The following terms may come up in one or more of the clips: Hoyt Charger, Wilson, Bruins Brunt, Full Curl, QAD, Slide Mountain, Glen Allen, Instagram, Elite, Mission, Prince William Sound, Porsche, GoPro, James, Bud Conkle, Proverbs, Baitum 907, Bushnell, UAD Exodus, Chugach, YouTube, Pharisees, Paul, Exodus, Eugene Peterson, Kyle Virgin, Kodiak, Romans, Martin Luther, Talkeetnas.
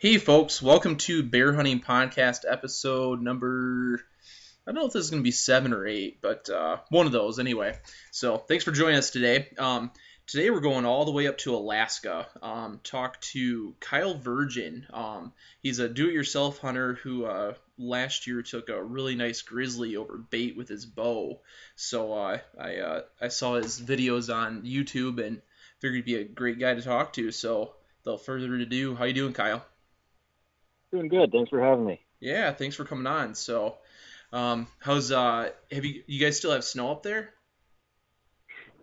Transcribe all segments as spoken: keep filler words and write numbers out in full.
Hey folks, welcome to Bear Hunting Podcast episode number, I don't know if this is going to be seven or eight, but uh, one of those anyway. So thanks for joining us today. Um, today we're going all the way up to Alaska. Um, talk to Kyle Virgin. Um, he's a do-it-yourself hunter who uh, last year took a really nice grizzly over bait with his bow. So uh, I, uh, I saw his videos on YouTube and figured he'd be a great guy to talk to. So without further ado, how you doing, Kyle? Doing good. Thanks for having me. Yeah, thanks for coming on. So, um, how's uh? Have you you guys still have snow up there?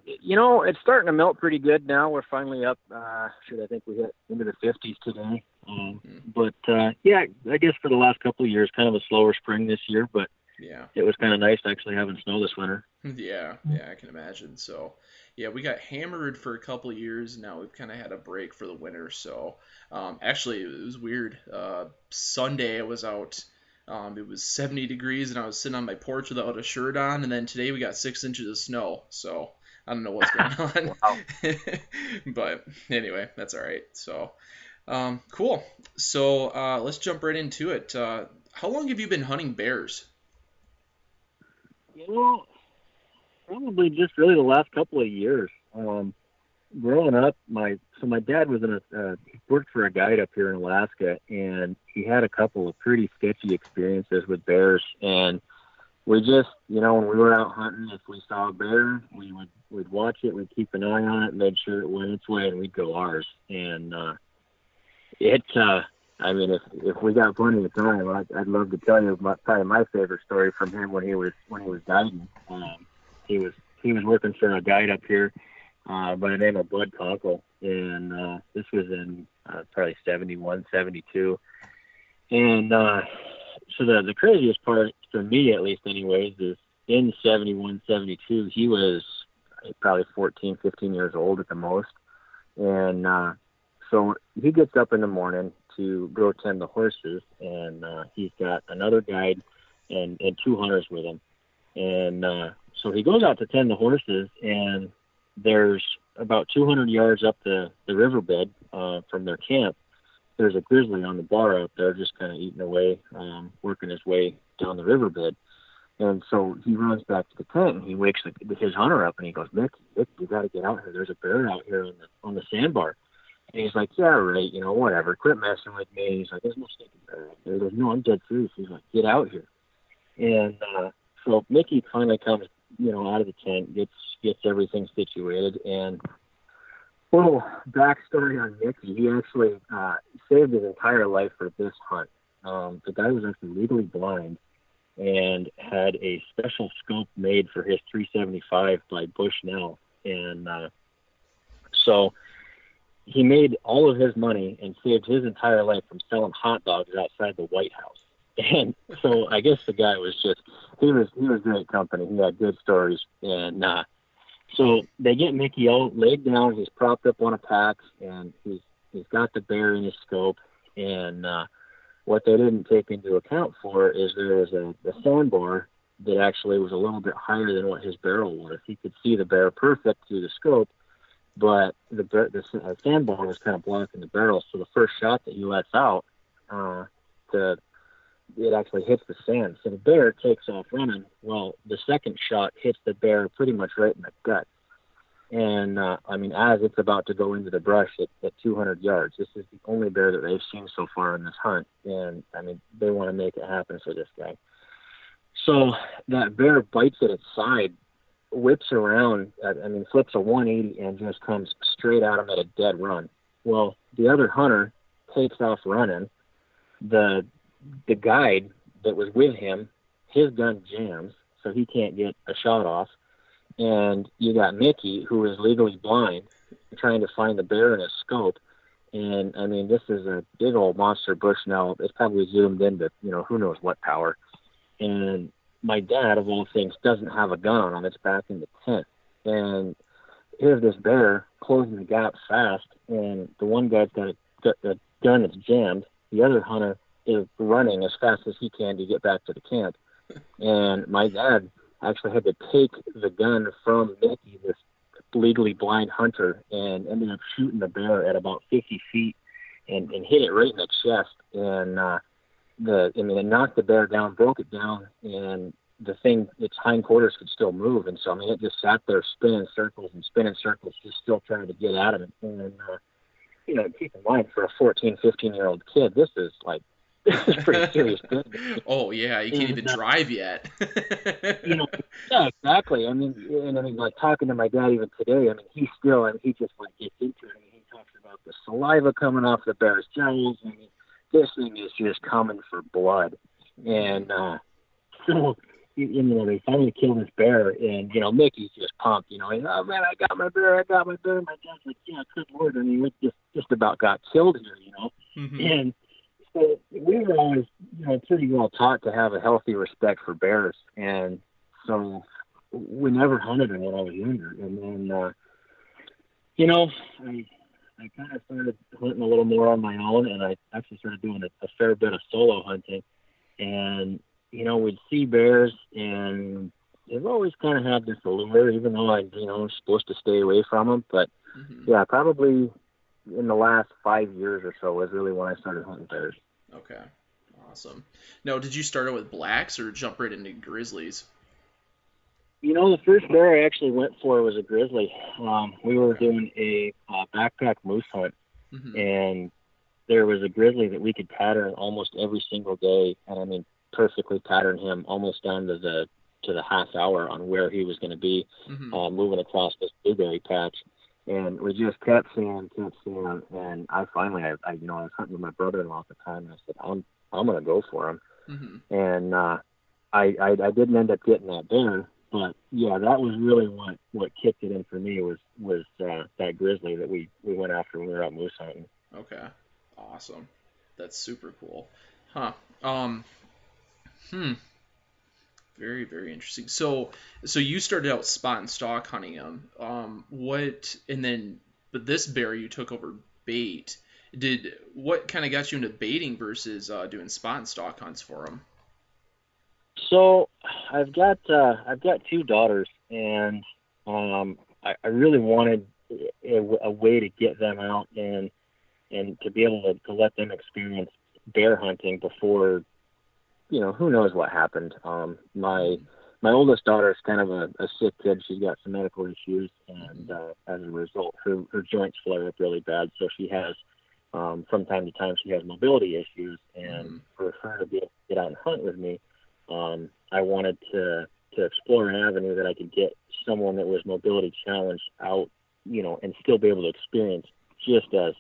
You know, it's starting to melt pretty good now. We're finally up. Uh, shoot, I think we hit into the fifties today. Um, mm-hmm. But uh, yeah, I guess for the last couple of years, kind of a slower spring this year. But yeah, it was kind of nice actually having snow this winter. Yeah, yeah, I can imagine. So, yeah, we got hammered for a couple of years. Now we've kind of had a break for the winter. So, um, actually, it was weird. Uh, Sunday I was out. Um, it was seventy degrees, and I was sitting on my porch without a shirt on. And then today we got six inches of snow. So I don't know what's going on. But anyway, that's all right. So, um, cool. So uh, let's jump right into it. Uh, how long have you been hunting bears? You know, probably just really the last couple of years. Um, growing up, my so my dad was in a uh, he worked for a guide up here in Alaska, and he had a couple of pretty sketchy experiences with bears. And we just, you know, when we were out hunting, if we saw a bear, we would we'd watch it, we'd keep an eye on it, make sure it went its way, and we'd go ours. And uh, it, uh, I mean, if if we got plenty of time, I'd, I'd love to tell you my, probably my favorite story from him when he was when he was guiding. Um, He was he was working for a guide up here uh, by the name of Bud Conkle, and uh, this was in uh, probably seventy-one, seventy-two. And uh, so the, the craziest part, for me at least anyways, is in seventy-one, seventy-two, he was probably fourteen, fifteen years old at the most. And uh, so he gets up in the morning to go tend the horses, and uh, he's got another guide and, and two hunters with him. And uh, so he goes out to tend the horses, and there's about two hundred yards up the, the riverbed uh, from their camp. There's a grizzly on the bar out there just kind of eating away, um, working his way down the riverbed. And so he runs back to the tent, and he wakes the, his hunter up, and he goes, Mick, Mick, you got to get out here. There's a bear out here on the, on the sandbar. And he's like, yeah, right, you know, whatever. Quit messing with me. And he's like, there's no stinking bear out there. He goes, no, I'm dead serious. He's like, get out here. And uh, so Mickey finally comes, you know, out of the tent, gets gets everything situated. And little backstory on Mickey, he actually uh, saved his entire life for this hunt. Um, the guy was actually legally blind and had a special scope made for his three seventy-five by Bushnell. And uh, so he made all of his money and saved his entire life from selling hot dogs outside the White House. And so I guess the guy was just, he was, he was great company. He had good stories. And, uh, so they get Mickey out, laid down, he's propped up on a pack, and he's, he's got the bear in his scope. And, uh, what they didn't take into account for is there was a, a sandbar that actually was a little bit higher than what his barrel was. He could see the bear perfect through the scope, but the, the uh, sandbar was kind of blocking the barrel. So the first shot that he lets out, uh, the, it actually hits the sand. So the bear takes off running. Well, the second shot hits the bear pretty much right in the gut. And, uh, I mean, as it's about to go into the brush at, at two hundred yards, this is the only bear that they've seen so far in this hunt. And, I mean, they want to make it happen for this guy. So that bear bites at its side, whips around, I mean, flips a one eighty and just comes straight at him at a dead run. Well, the other hunter takes off running. The The guide that was with him, his gun jams, so he can't get a shot off. And you got Mickey, who is legally blind, trying to find the bear in his scope. And, I mean, this is a big old monster bush now. It's probably zoomed into, you know, who knows what power. And my dad, of all things, doesn't have a gun on him. It's back in the tent. And here's this bear closing the gap fast, and the one guy's got a, a gun that's jammed. The other hunter is running as fast as he can to get back to the camp. And my dad actually had to take the gun from Mickey, this legally blind hunter, and ended up shooting the bear at about fifty feet and, and hit it right in the chest, and uh, the I mean, it knocked the bear down, broke it down, and the thing, its hindquarters could still move, and so I mean, it just sat there spinning circles and spinning circles, just still trying to get out of it. And uh, you know, keep in mind, for a fourteen, fifteen year old kid, this is like this is pretty serious business. Oh yeah, you can't and, even uh, drive yet. You know, yeah, exactly. I mean, and I mean, like talking to my dad even today, I mean, he still, I mean, he just like gets into it. I mean, he talks about the saliva coming off the bear's jaws. I mean, this thing is just coming for blood, and uh, so. You know, they finally kill this bear, and, you know, Mickey's just pumped, you know, and, oh, man, I got my bear, I got my bear. My dad's like, yeah, good Lord, I mean, we just, just about got killed here, you know. Mm-hmm. And so we were always, you know, pretty well taught to have a healthy respect for bears. And so we never hunted them when I was younger. And then, uh, you know, I I kind of started hunting a little more on my own, and I actually started doing a, a fair bit of solo hunting. And you know, we'd see bears, and they've always kind of had this allure, even though I, you know, was supposed to stay away from them. But, mm-hmm. yeah, probably in the last five years or so was really when I started hunting bears. Okay, awesome. Now, did you start out with blacks or jump right into grizzlies? You know, the first bear I actually went for was a grizzly. Um, we were okay. doing a uh, backpack moose hunt, mm-hmm. and there was a grizzly that we could pattern almost every single day, and I mean, perfectly patterned him almost down to the to the half hour on where he was going to be, mm-hmm. uh, moving across this blueberry patch, and we just kept seeing, kept seeing, and I finally, I, I you know, I was hunting with my brother-in-law at the time, and I said, I'm I'm going to go for him, mm-hmm. and uh, I, I I didn't end up getting that bear, but yeah, that was really what, what kicked it in for me was was uh, that grizzly that we we went after when we were out moose hunting. Okay, awesome, that's super cool, huh? Um. Hmm. Very, very interesting. So, so you started out spot and stalk hunting them. Um, what, and then, but this bear you took over bait. Did, what kind of got you into baiting versus uh, doing spot and stalk hunts for them? So I've got, uh, I've got two daughters, and um, I, I really wanted a, a way to get them out and, and to be able to, to let them experience bear hunting before, you know, who knows what happened. Um, my my oldest daughter is kind of a, a sick kid. She's got some medical issues, and uh, as a result, her, her joints flare up really bad. So she has, um, from time to time, she has mobility issues. And for her to be able to get out and hunt with me, um, I wanted to to explore an avenue that I could get someone that was mobility challenged out, you know, and still be able to experience just as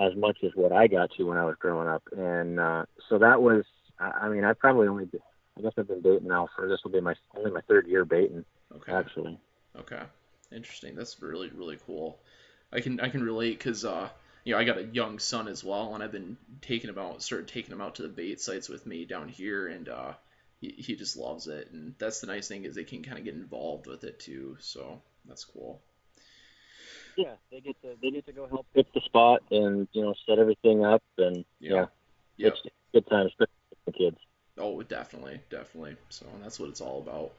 as much as what I got to when I was growing up. And uh, so that was. I mean, I probably only, I guess I've been baiting now for, this will be my only my third year baiting, okay. actually. Okay. Interesting. That's really, really cool. I can I can relate because, uh, you know, I got a young son as well, and I've been taking him out, started taking him out to the bait sites with me down here, and uh, he, he just loves it. And that's the nice thing is they can kind of get involved with it too, so that's cool. Yeah, they get to, they get to go help pick the spot and, you know, set everything up, and yeah, yeah yep. It's a good time, especially kids. Oh, definitely, definitely. So that's what it's all about.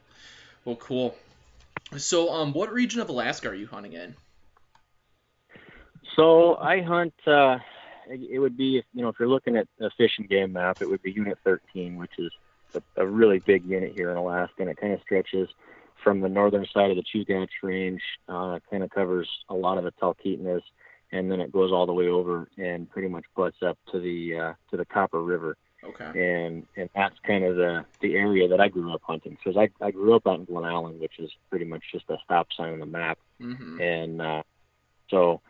Well, cool. So, um, what region of Alaska are you hunting in? So I hunt. Uh, it would be, you know, if you're looking at a fish and game map, it would be Unit thirteen, which is a, a really big unit here in Alaska, and it kind of stretches from the northern side of the Chugach Range, uh, kind of covers a lot of the Talkeetnas, and then it goes all the way over and pretty much butts up to the uh, to the Copper River. Okay. And and that's kind of the, the area that I grew up hunting. So I I grew up out in Glen Allen, which is pretty much just a stop sign on the map. Mm-hmm. And uh, so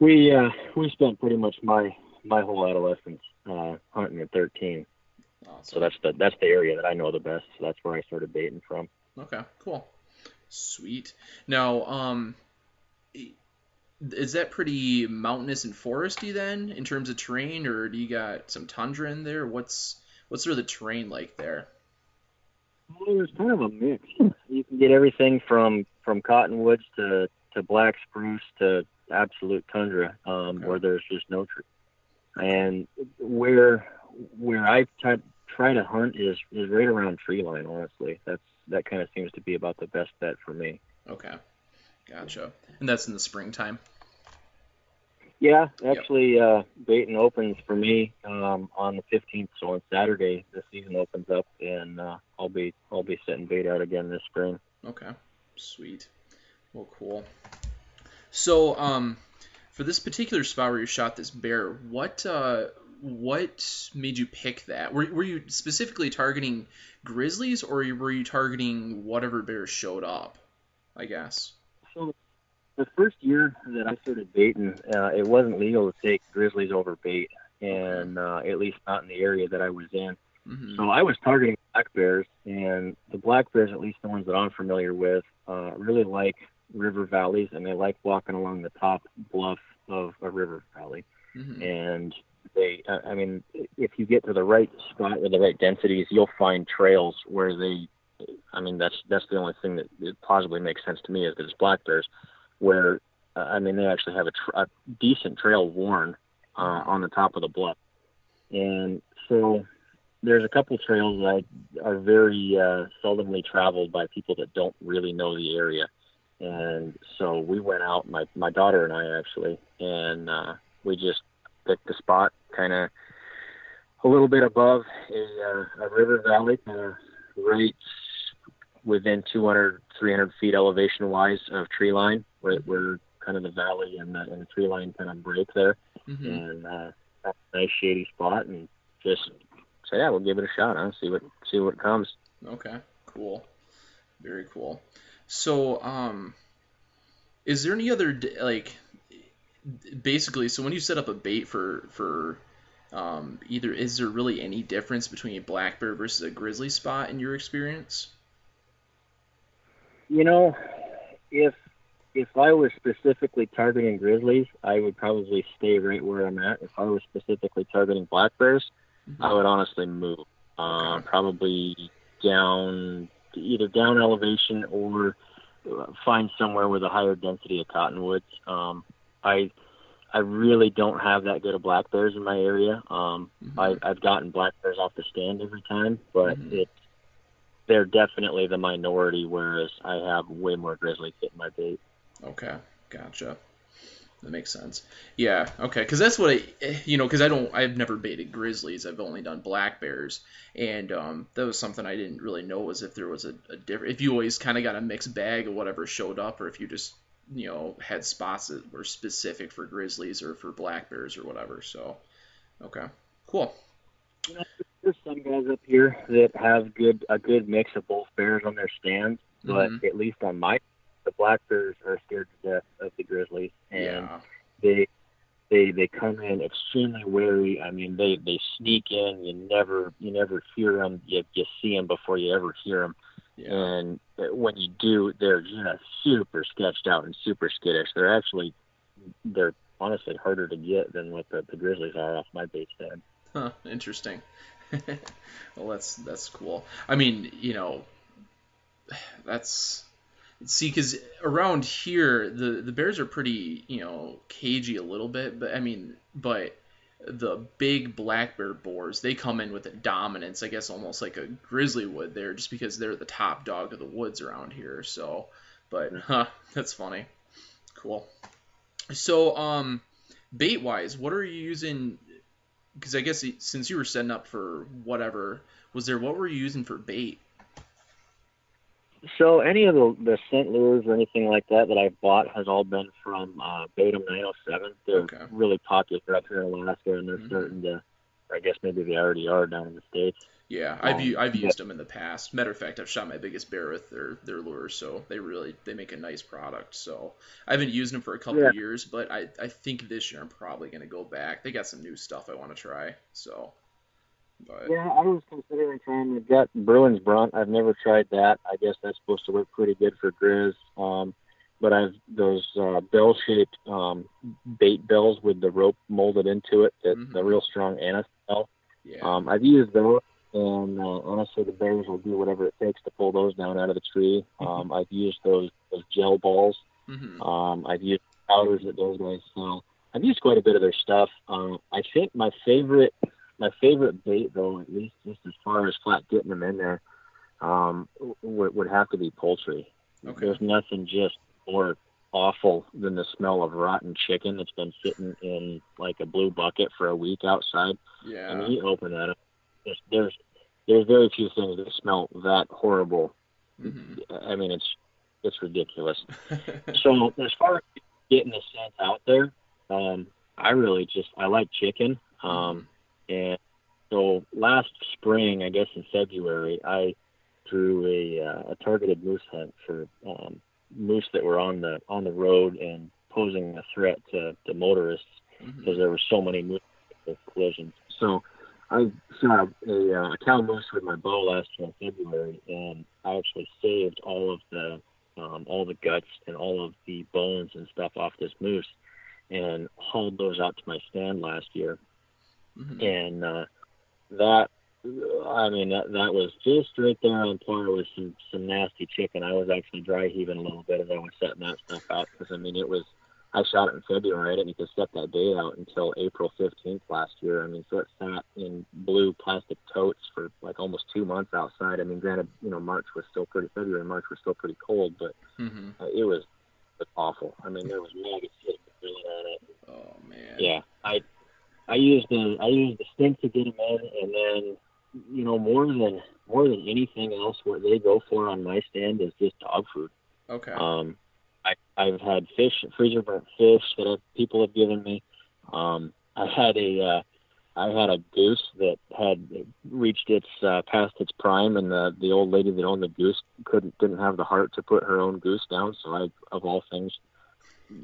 we uh, we spent pretty much my my whole adolescence uh, hunting at thirteen. Awesome. So that's the that's the area that I know the best. So that's where I started baiting from. Okay, cool, sweet. Now, um, is that pretty mountainous and foresty then in terms of terrain, or do you got some tundra in there? What's what's sort of the terrain like there? Well, it was kind of a mix. You can get everything from, from cottonwoods to, to black spruce to absolute tundra, um, okay. where there's just no tree. And where where I t- try to hunt is, is right around tree line, honestly. That's that kind of seems to be about the best bet for me. Okay. Gotcha. And that's in the springtime? Yeah, actually, yep. uh, Baitum opens for me um, on the fifteenth, so on Saturday the season opens up, and uh, I'll be I'll be setting bait out again this spring. Okay, sweet. Well, cool. So, um, for this particular spot where you shot this bear, what uh, what made you pick that? Were were you specifically targeting grizzlies, or were you targeting whatever bear showed up? I guess. So. The first year that I started baiting, uh, it wasn't legal to take grizzlies over bait, and uh, at least not in the area that I was in. Mm-hmm. So I was targeting black bears, and the black bears, at least the ones that I'm familiar with, uh, really like river valleys, and they like walking along the top bluff of a river valley. Mm-hmm. And they, I mean, if you get to the right spot with the right densities, you'll find trails where they, I mean, that's that's the only thing that possibly makes sense to me is that it's black bears. Where, uh, I mean, they actually have a, tra- a decent trail worn uh, on the top of the bluff. And so there's a couple trails that are very uh, seldomly traveled by people that don't really know the area. And so we went out, my, my daughter and I actually, and uh, we just picked a spot kind of a little bit above a, uh, a river valley, kind of right within two hundred, three hundred feet elevation-wise of tree line, where, where kind of the valley and the, and the tree line kind of break there. Mm-hmm. And uh, that's a nice shady spot, and just say, yeah, we'll give it a shot, huh? See what see what comes. Okay, cool. Very cool. So um, is there any other, like, basically, so when you set up a bait for, for um, either, is there really any difference between a black bear versus a grizzly spot in your experience? You know, if if I was specifically targeting grizzlies, I would probably stay right where I'm at. If I was specifically targeting black bears, mm-hmm. I would honestly move, uh, okay. probably down, either down elevation or find somewhere with a higher density of cottonwoods. Um, I I really don't have that good of black bears in my area. Um, mm-hmm. I, I've gotten black bears off the stand every time, but mm-hmm. it's they're definitely the minority, whereas I have way more grizzlies hitting my bait. Okay, gotcha. That makes sense. Yeah, okay, because that's what I, you know, because I don't, I've never baited grizzlies. I've only done black bears, and um, that was something I didn't really know was if there was a, a different, if you always kind of got a mixed bag of whatever showed up, or if you just, you know, had spots that were specific for grizzlies or for black bears or whatever. So, okay, cool. Yeah. There's some guys up here that have good a good mix of both bears on their stands, but mm-hmm. at least on my, the black bears are scared to death of the grizzlies, and yeah. they they they come in extremely wary. I mean, they, they sneak in. You never you never hear them. You you see them before you ever hear them, yeah. and when you do, they're just super sketched out and super skittish. They're actually they're honestly harder to get than what the, the grizzlies are off my bait stand. Huh. Interesting. Well, that's that's cool. I mean, you know, that's see because around here the the bears are pretty, you know, cagey a little bit, but I mean, but the big black bear boars, they come in with a dominance, I guess, almost like a grizzly would there, just because they're the top dog of the woods around here. So, but huh, that's funny. Cool. So, um, bait wise, what are you using? Because I guess since you were setting up for whatever, was there what were you using for bait? So any of the, the scent lures or anything like that that I've bought has all been from uh, Baitum nine oh seven. They're okay. really popular up here in Alaska, and they're mm-hmm. starting to, I guess maybe they already are down in the States. Yeah, I've um, I've used yeah. them in the past. Matter of fact, I've shot my biggest bear with their, their lures, so they really they make a nice product. So I haven't used them for a couple yeah. of years, but I, I think this year I'm probably going to go back. They got some new stuff I want to try. So, but. Yeah, I was considering trying. They've got Bruins Brunt. I've never tried that. I guess that's supposed to work pretty good for grizz. Um, but I've those uh, bell-shaped um, bait bells with the rope molded into it. That mm-hmm. the real strong anise bell. Yeah. Um, I've used those. And uh, honestly, the bears will do whatever it takes to pull those down out of the tree. Um, I've used those, those gel balls. Mm-hmm. Um, I've used powders that those guys sell. I've used quite a bit of their stuff. Um, I think my favorite my favorite bait, though, at least just as far as flat getting them in there, um, w- would have to be poultry. Okay. There's nothing just more awful than the smell of rotten chicken that's been sitting in like a blue bucket for a week outside. Yeah. And you open that up, there's there's, there's very few things that smell that horrible. Mm-hmm. I mean, it's it's ridiculous. So as far as getting the scent out there, um, I really just I like chicken. Um, and so last spring, I guess in February, I drew a uh, a targeted moose hunt for um, moose that were on the on the road and posing a threat to the motorists because mm-hmm. there were so many moose collisions. So I shot a, a, a cow moose with my bow last year in February, and I actually saved all of the um, all the guts and all of the bones and stuff off this moose, and hauled those out to my stand last year. Mm-hmm. And uh, that, I mean, that, that was just right there on par with some, some nasty chicken. I was actually dry heaving a little bit as I was setting that stuff out because, I mean, it was, I shot it in February. I didn't get to set that day out until April fifteenth last year. I mean, so it sat in blue plastic totes for like almost two months outside. I mean, granted, you know, March was still pretty, February and March were still pretty cold, but mm-hmm. uh, it was awful. I mean, there was mega shit really on it. Oh, man. Yeah. I I used the I used the stink to get them in, and then, you know, more than more than anything else, what they go for on my stand is just dog food. Okay. Um, I I've had fish, freezer burnt fish that I've, people have given me. Um, I had a uh, I had a goose that had reached its uh, past its prime, and the the old lady that owned the goose couldn't didn't have the heart to put her own goose down. So I, of all things,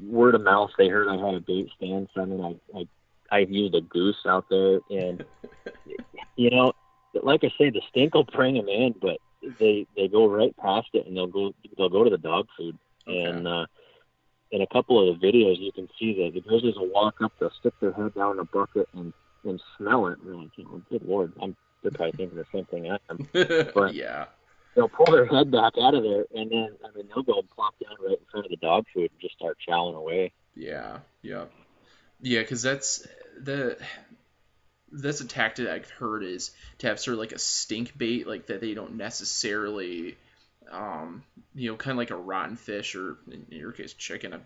word of mouth, they heard I had a bait stand. So I mean, I I, I used a goose out there, and you know, like I say, the stink will bring them in, but they they go right past it, and they'll go they'll go to the dog food. Okay. And uh, in a couple of the videos, you can see that the grizzlies will walk up, they'll stick their head down in a bucket and, and smell it. And like, oh, good Lord, I'm, they're probably thinking the same thing I am. But yeah, they'll pull their head back out of there, and then, I mean, they'll go and plop down right in front of the dog food and just start chowing away. Yeah, yeah. Yeah, because that's the... that's a tactic I've heard is to have sort of like a stink bait, like that they don't necessarily... Um, you know, kind of like a rotten fish, or in your case, chicken. I've,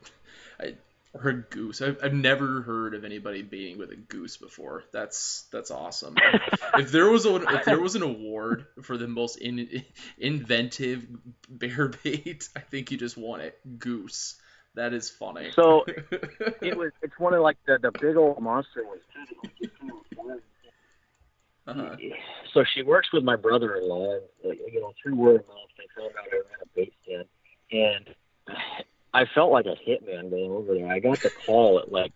I heard goose. I've, I've never heard of anybody baiting with a goose before. That's that's awesome. If there was a, if there was an award for the most in, inventive bear bait, I think you just won it. Goose. That is funny. So it was. It's one of like the, the big old monster ones. Uh-huh. So she works with my brother-in-law, and, you know, through word of mouth, they found out I ran a bait stand, and I felt like a hitman going over there. I got the call at like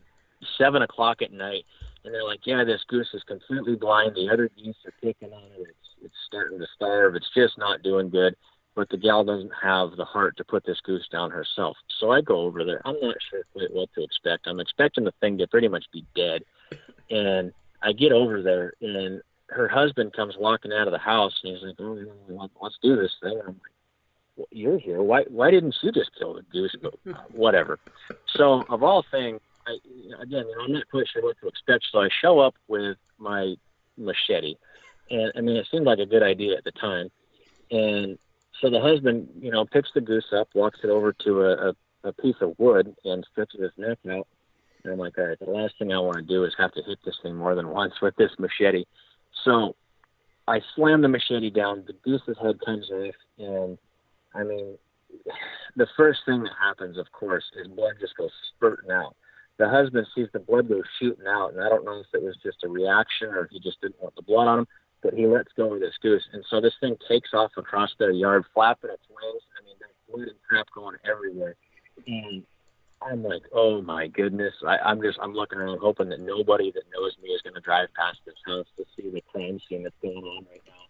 seven o'clock at night, and they're like, "Yeah, this goose is completely blind. The other geese are picking on it. It's it's starting to starve. It's just not doing good. But the gal doesn't have the heart to put this goose down herself." So I go over there. I'm not sure what to expect. I'm expecting the thing to pretty much be dead, and I get over there, and her husband comes walking out of the house, and he's like, "Oh, let's do this thing." And I'm like, "Well, you're here. Why why didn't you just kill the goose?" Whatever. So, of all things, I, again, you know, I'm not quite sure what to expect, so I show up with my machete. And, I mean, it seemed like a good idea at the time. And so the husband, you know, picks the goose up, walks it over to a, a, a piece of wood, and stretches his neck out. And I'm like, all right, the last thing I want to do is have to hit this thing more than once with this machete. So I slammed the machete down, the goose's head comes off, and, I mean, the first thing that happens, of course, is blood just goes spurting out. The husband sees the blood go shooting out, and I don't know if it was just a reaction or if he just didn't want the blood on him, but he lets go of this goose. And so this thing takes off across their yard, flapping its wings. I mean, there's blood and crap going everywhere. And I'm like, oh my goodness. I, I'm just, I'm looking around hoping that nobody that knows me is going to drive past this house to see the crime scene that's going on right now.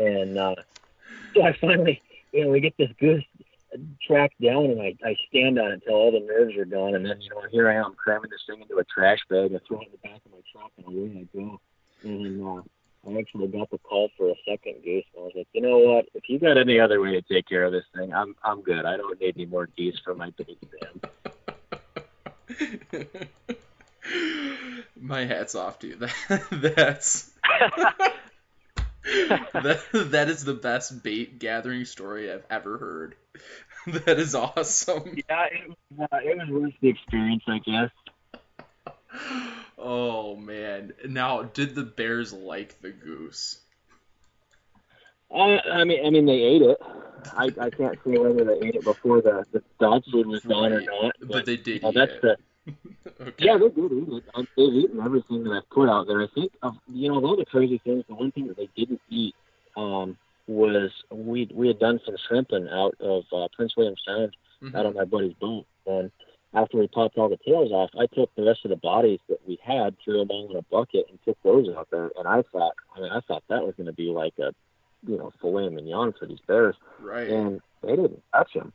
And uh, so I finally, you know, we get this goose tracked down, and I, I stand on it until all the nerves are gone. And then, you know, here I am cramming this thing into a trash bag. I throw it in the back of my truck, and away I go. And uh, I actually got the call for a second goose, and I was like, you know what? If you got any other way to take care of this thing, I'm I'm good. I don't need any more geese for my big stand. My hat's off to you. That, that's that, that is the best bait gathering story I've ever heard. That is awesome. Yeah, it, uh, it was worth the experience, I guess. Oh, man. Now, did the bears like the goose? I, I mean, I mean, they ate it. I, I can't say whether they ate it before the, the dog food was done or not. But, but they did uh, eat that's it. The, okay. Yeah, they did eat it. I, they've eaten everything that I've put out there. I think, of, you know, of all the crazy things, the one thing that they didn't eat um, was we we had done some shrimping out of uh, Prince William Sound mm-hmm. out on my buddy's boat. And after we popped all the tails off, I took the rest of the bodies that we had, threw them all in a bucket, and took those out there. And I thought, I mean, I thought that was going to be like a, you know, filet mignon for these bears. Right. And they didn't touch them.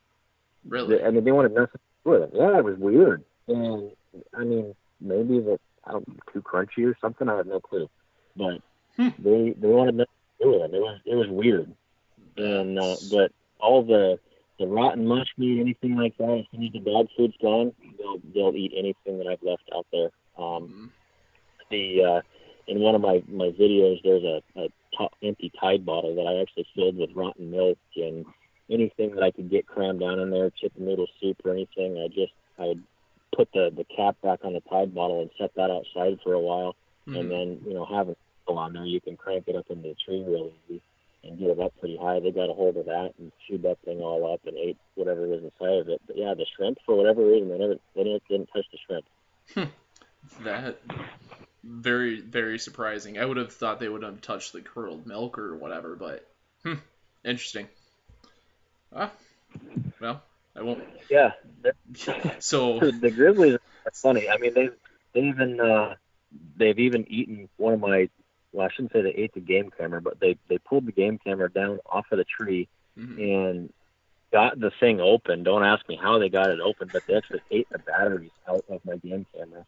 Really? They, I mean, they wanted nothing to do with them. Yeah, it was weird. And, I mean, maybe that I don't too crunchy or something. I have no clue. But hmm. they they wanted nothing to do with them. It was, it was weird. And uh, but all the the rotten mush meat, anything like that, if you need the bad food's gone, they'll, they'll eat anything that I've left out there. Um, mm-hmm. The uh, in one of my, my videos, there's a, a top empty Tide bottle that I actually filled with rotten milk and anything that I could get crammed down in there, chicken noodle soup or anything. I just I would put the, the cap back on the Tide bottle and set that outside for a while. Mm-hmm. And then, you know, have it on there. You can crank it up into the tree really easy and get it up pretty high. They got a hold of that and chewed that thing all up and ate whatever was inside of it. But yeah, the shrimp, for whatever reason, they never they didn't, didn't touch the shrimp. Hmm. That very, very surprising. I would have thought they would have touched the curdled milk or whatever, but hmm, interesting. Ah, well, I won't. Yeah. So the grizzlies are funny. I mean, they've they even uh, they've even eaten one of my. Well, I shouldn't say they ate the game camera, but they, they pulled the game camera down off of the tree mm-hmm. and got the thing open. Don't ask me how they got it open, but they actually ate the batteries out of my game camera.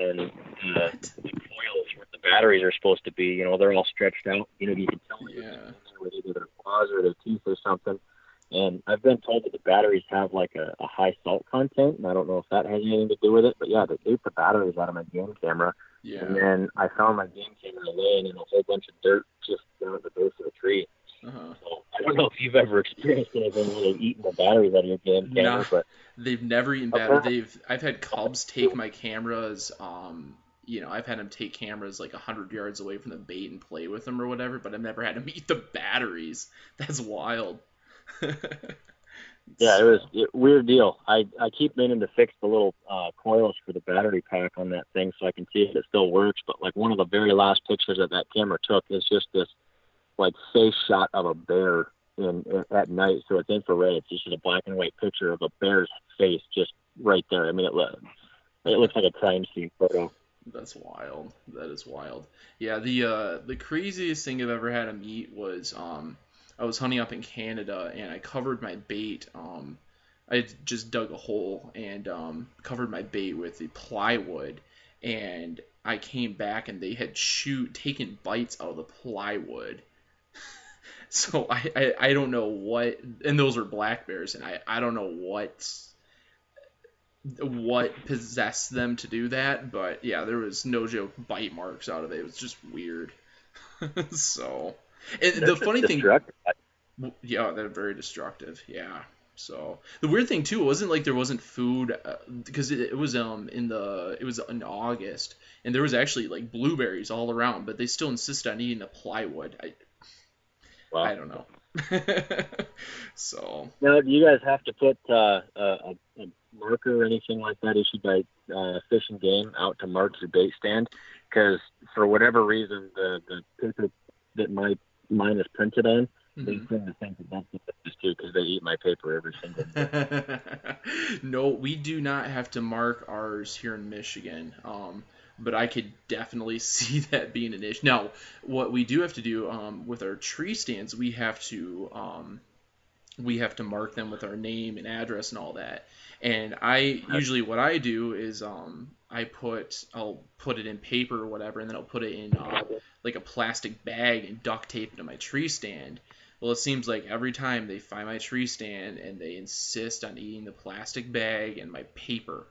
And uh, the coils where the batteries are supposed to be, you know, they're all stretched out. You know, you can tell yeah. with either their claws or their teeth or something. And I've been told that the batteries have like a, a high salt content, and I don't know if that has anything to do with it. But yeah, they ate the batteries out of my game camera. Yeah. And then I found my game camera laying in a whole bunch of dirt just down at the base of the tree. Uh-huh. So I don't know if you've ever experienced anything where they've eaten the batteries out of your game camera. No, but they've never eaten batteries. Okay. They've I've had cubs take my cameras. Um, you know, I've had them take cameras like a hundred yards away from the bait and play with them or whatever. But I've never had them eat the batteries. That's wild. Yeah, it was a weird deal. I, I keep meaning to fix the little uh, coils for the battery pack on that thing so I can see if it still works. But, like, one of the very last pictures that that camera took is just this, like, face shot of a bear in, in at night. So it's infrared. It's just a black and white picture of a bear's face just right there. I mean, it, it looks like a crime scene photo. That's wild. That is wild. Yeah, the uh, the craziest thing I've ever had him eat was... um. I was hunting up in Canada, and I covered my bait. Um, I just dug a hole and um, covered my bait with the plywood, and I came back, and they had shoot, taken bites out of the plywood. So I, I, I don't know what – and those were black bears, and I, I don't know what what possessed them to do that. But, yeah, there was no joke bite marks out of it. It was just weird. So – and they're the funny thing, yeah, they're very destructive. Yeah. So the weird thing too wasn't like there wasn't food uh, because it, it was um in the it was in August and there was actually like blueberries all around, but they still insisted on eating the plywood. I, wow. I don't know. So now, do you guys have to put uh, a, a marker or anything like that issued by uh, Fish and Game out to mark your bait stand? Because for whatever reason, the the paper that my mine is printed on, mm-hmm. they seem to think that that's what this too because they eat my paper every single day. No, we do not have to mark ours here in Michigan, um, but I could definitely see that being an issue. Now, what we do have to do um, with our tree stands, we have to um, we have to mark them with our name and address and all that. And I usually what I do is um, I put I'll put it in paper or whatever, and then I'll put it in. Uh, like a plastic bag and duct tape to my tree stand. Well, it seems like every time they find my tree stand and they insist on eating the plastic bag and my paper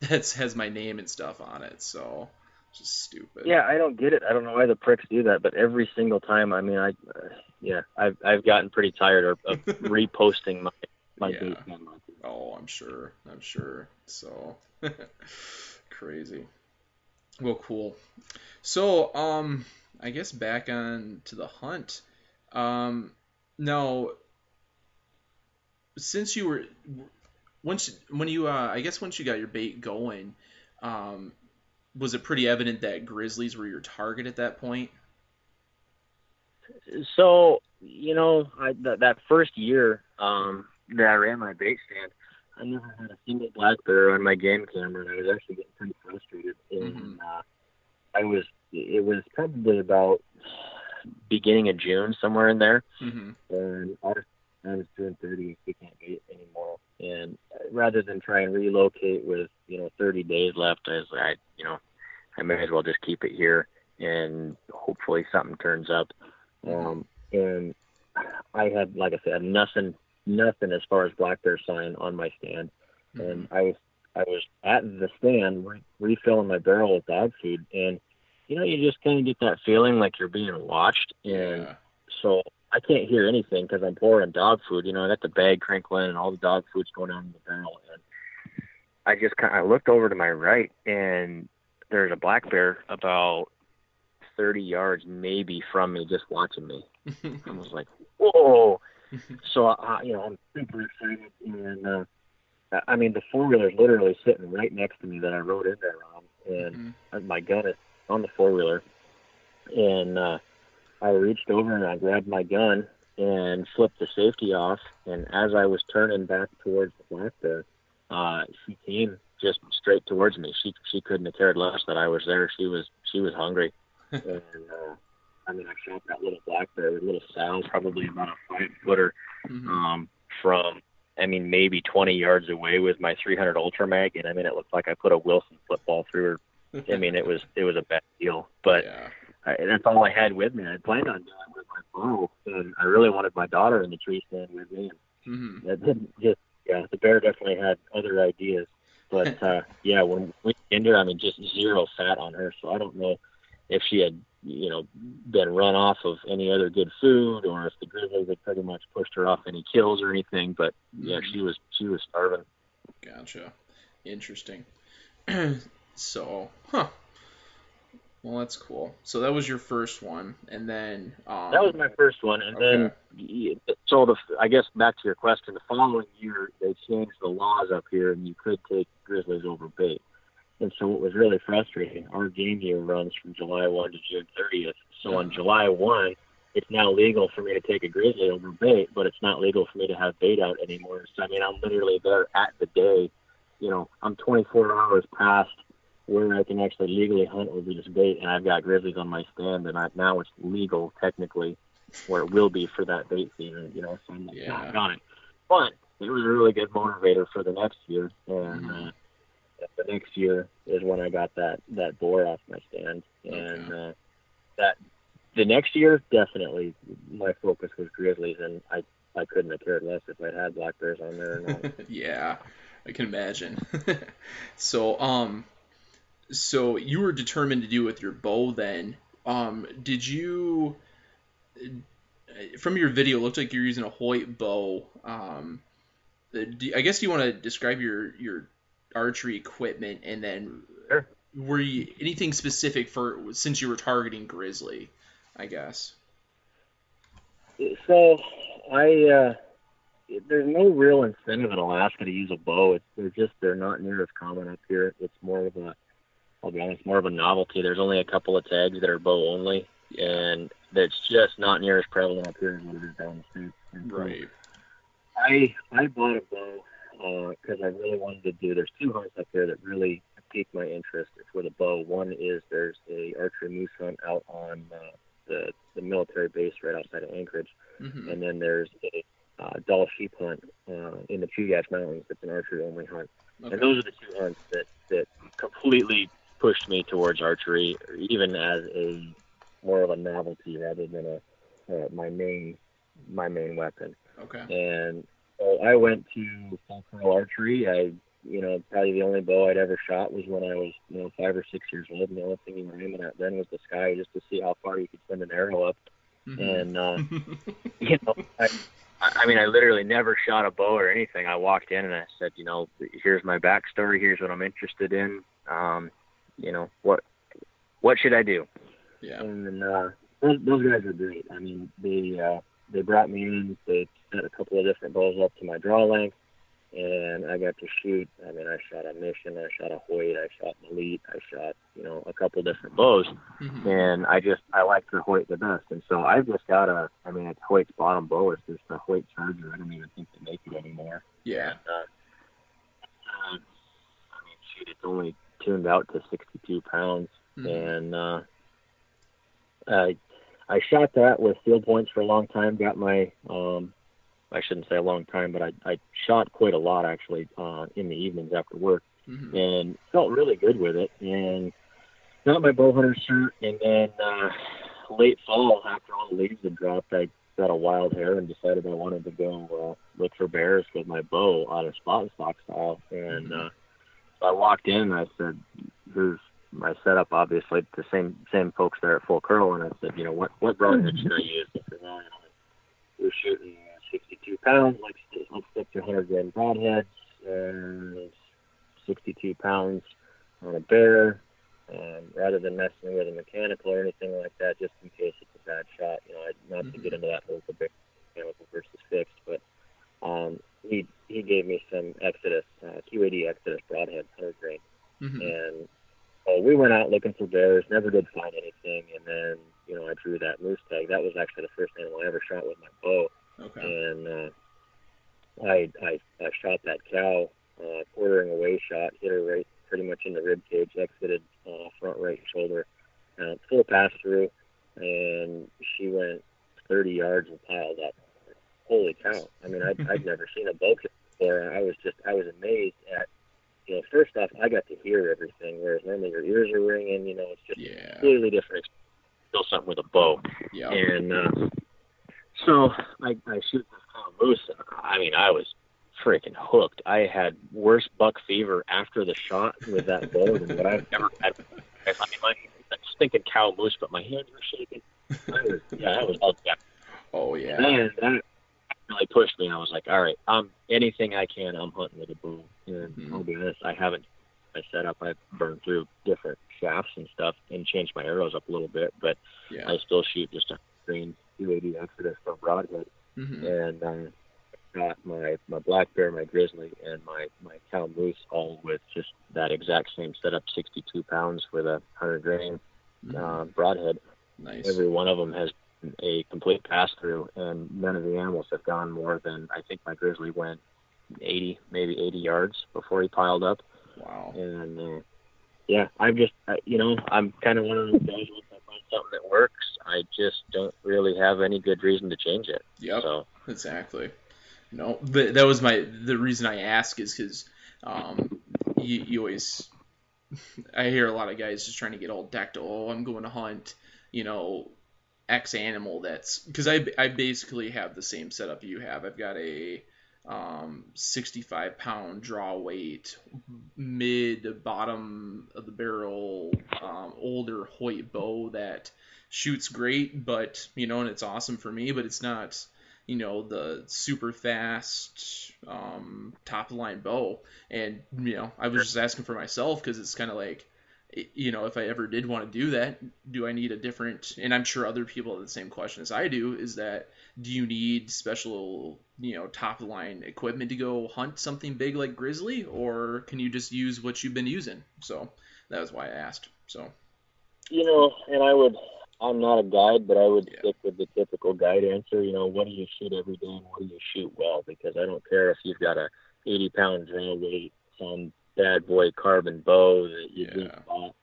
that has my name and stuff on it. So just stupid. Yeah. I don't get it. I don't know why the pricks do that, but every single time, I mean, I, uh, yeah, I've, I've gotten pretty tired of, of reposting my by yeah. Baitum nine oh seven. Oh, I'm sure. I'm sure. So crazy. Well, cool. So, um, I guess back on to the hunt. Um, now, since you were once when you uh, I guess once you got your bait going, um, was it pretty evident that grizzlies were your target at that point? So, you know, I, th- that first year um, that I ran my bait stand, I never had a single black bear on my game camera, and I was actually getting pretty frustrated. And mm-hmm. uh, I was, it was probably about beginning of June, somewhere in there, mm-hmm. and I was, I was doing thirty. We can't bait anymore. And rather than try and relocate with, you know, thirty days left, I was like, you know, I may as well just keep it here, and hopefully something turns up. Um, and I had, like I said, nothing, nothing as far as black bear sign on my stand. Mm-hmm. And I was, I was at the stand re- refilling my barrel with dog food. And, you know, you just kind of get that feeling like you're being watched. And yeah. so I can't hear anything cause I'm pouring dog food, you know, I got the bag crinkling and all the dog food's going out in the barrel. And I just kind of, I looked over to my right and there's a black bear about thirty yards maybe from me, just watching me. I was like, whoa. So, uh, you know, I'm super excited. And, uh, I mean, the four-wheeler is literally sitting right next to me that I rode in there on. And mm-hmm. my gun is on the four-wheeler. And uh, I reached over and I grabbed my gun and flipped the safety off. And as I was turning back towards the black bear, uh, she came just straight towards me. She she couldn't have cared less that I was there. She was she was hungry. And, uh, I mean, I shot that little black bear, a little sow, probably about a five-footer mm-hmm. um, from, I mean, maybe twenty yards away with my three hundred Ultra Mag, and I mean, it looked like I put a Wilson football through her. I mean, it was it was a bad deal, but yeah. I, that's all I had with me. I planned on doing it with my bow, and I really wanted my daughter in the tree stand with me. And mm-hmm. that didn't just, yeah, the bear definitely had other ideas, but uh, yeah, when we ended her, I mean, just zero fat on her, so I don't know if she had, you know, been run off of any other good food or if the grizzlies had pretty much pushed her off any kills or anything, but yeah, she was, she was starving. Gotcha. Interesting. So, huh. Well, that's cool. So that was your first one. And then, um, that was my first one. And okay. then, so the, I guess back to your question, the following year, they changed the laws up here and you could take grizzlies over bait. And so it was really frustrating. Our game year runs from July first to June thirtieth. So yeah. on July first, it's now legal for me to take a grizzly over bait, but it's not legal for me to have bait out anymore. So, I mean, I'm literally there at the day. You know, I'm twenty-four hours past where I can actually legally hunt over this bait, and I've got grizzlies on my stand, and I, now it's legal, technically, or it will be for that bait season, you know. So I'm like, yeah. oh, got it. But it was a really good motivator for the next year. And, mm-hmm. uh, the next year is when I got that, that boar off my stand. And okay. uh, that the next year, definitely, my focus was grizzlies, and I, I couldn't have cared less if I had black bears on there or not. Yeah, I can imagine. So, um, so you were determined to do with your bow then. Um, did you, from your video, it looked like you're using a Hoyt bow. Um, do, I guess do you want to describe your, your archery equipment, and then sure. were you anything specific for since you were targeting grizzly, I guess? So I uh, there's no real incentive in Alaska to use a bow. It's they're just they're not near as common up here. It's more of a I'll be honest, more of a novelty. There's only a couple of tags that are bow only, and that's just not near as prevalent up here as it is down the street. Right. I I bought a bow. Because uh, I really wanted to do, there's two hunts up here that really piqued my interest with a bow. One is there's a archery moose hunt out on uh, the the military base right outside of Anchorage, mm-hmm. and then there's a uh, doll sheep hunt uh, in the Chugach Mountains. That's an archery only hunt, okay. and those are the two hunts that, that completely pushed me towards archery, even as a more of a novelty rather than a uh, my main my main weapon. Okay, and. So I went to Full Curl archery. I, you know, probably the only bow I'd ever shot was when I was, you know, five or six years old, and the only thing you were aiming at then was the sky, just to see how far you could send an arrow up. Mm-hmm. And, uh, you know, I, I mean, I literally never shot a bow or anything. I walked in and I said, you know, here's my backstory. Here's what I'm interested in. Um, you know, what what should I do? Yeah. And then, uh, those, those guys are great. I mean, they uh, they brought me in. They set a couple of different bows up to my draw length, and I got to shoot. I mean, I shot a Mission. I shot a Hoyt. I shot an Elite. I shot, you know, a couple different bows. Mm-hmm. And I just, I liked the Hoyt the best. And so I've just got a, I mean, it's Hoyt's bottom bow. It's just a Hoyt Charger. I don't even think they make it anymore. Yeah. And, uh, I mean, shoot, it's only tuned out to sixty-two pounds. Mm-hmm. And uh, I, I shot that with field points for a long time. Got my, um, I shouldn't say a long time, but I, I shot quite a lot actually uh, in the evenings after work, mm-hmm. and felt really good with it. And got my bow hunter shirt, and then uh, late fall, after all the leaves had dropped, I got a wild hare and decided I wanted to go uh, look for bears with my bow out of spot and stock style. And mm-hmm. uh, so I walked in and I said, "Here's my setup." Obviously, the same same folks there at Full Curl, and I said, "You know what? What broadhead should I use?" We're shooting sixty-two pounds, like let's stick to one hundred gram broadheads, and sixty-two pounds on a bear, and rather than messing with a mechanical or anything like that, just in case it's a bad shot, you know, not mm-hmm. to get into that whole big mechanical versus fixed, but um, he he gave me some Exodus, uh, Q A D Exodus broadhead, one hundred grain, mm-hmm. and so we went out looking for bears, never did find anything, and then, you know, I drew that moose tag. That was actually the first animal I ever shot with my bow. Okay. And uh, I, I I shot that cow, uh, quartering away shot, hit her right pretty much in the rib cage, exited uh, front right shoulder, uh, full pass through, and she went thirty yards and piled up. Holy cow! I mean, I'd, I'd never seen a bow kill before. I was just I was amazed at, you know, first off, I got to hear everything, whereas normally your ears are ringing. You know, it's just yeah. completely different. Still something with a bow, yeah. and. Uh, So I, I shoot this cow moose, and I mean, I was freaking hooked. I had worse buck fever after the shot with that bow than what I've ever had. I mean, my stinking cow moose, but my hands were shaking. I was, yeah, I was up there. Oh, yeah. And that really pushed me, and I was like, all right, um, anything I can, I'm hunting with a bow. And mm-hmm. I'll be honest, I haven't. I set up, I burned through different shafts and stuff and changed my arrows up a little bit, but yeah. I still shoot just a green U A D Exodus from broadhead, mm-hmm. and um, got my, my black bear, my grizzly, and my, my cow moose all with just that exact same setup, sixty-two pounds with a one hundred grain mm-hmm. uh, broadhead. Nice. Every one of them has a complete pass-through, and none of the animals have gone more than, I think my grizzly went eighty, maybe eighty yards before he piled up. Wow. And, uh, yeah, I'm just, I, you know, I'm kind of one of those guys with something that works, I just don't really have any good reason to change it. Yep, so. Exactly. No, but that was my, the reason I ask is because um, you, you always, I hear a lot of guys just trying to get all decked, oh, I'm going to hunt, you know, X animal that's, because I, I basically have the same setup you have. I've got a um, sixty-five pound draw weight, mid bottom of the barrel, um, older Hoyt bow that shoots great, but you know, and it's awesome for me, but it's not, you know, the super fast, um, top of line bow. And, you know, I was just asking for myself, cause it's kind of like, you know, if I ever did want to do that, do I need a different, and I'm sure other people have the same question as I do, is that, do you need special, you know, top line equipment to go hunt something big like grizzly, or can you just use what you've been using? So that was why I asked. So, you know, and I would, I'm not a guide, but I would yeah. stick with the typical guide answer. You know, what do you shoot every day and what do you shoot well? Because I don't care if you've got a eighty pound draw weight, some bad boy carbon bow that you yeah. just bought.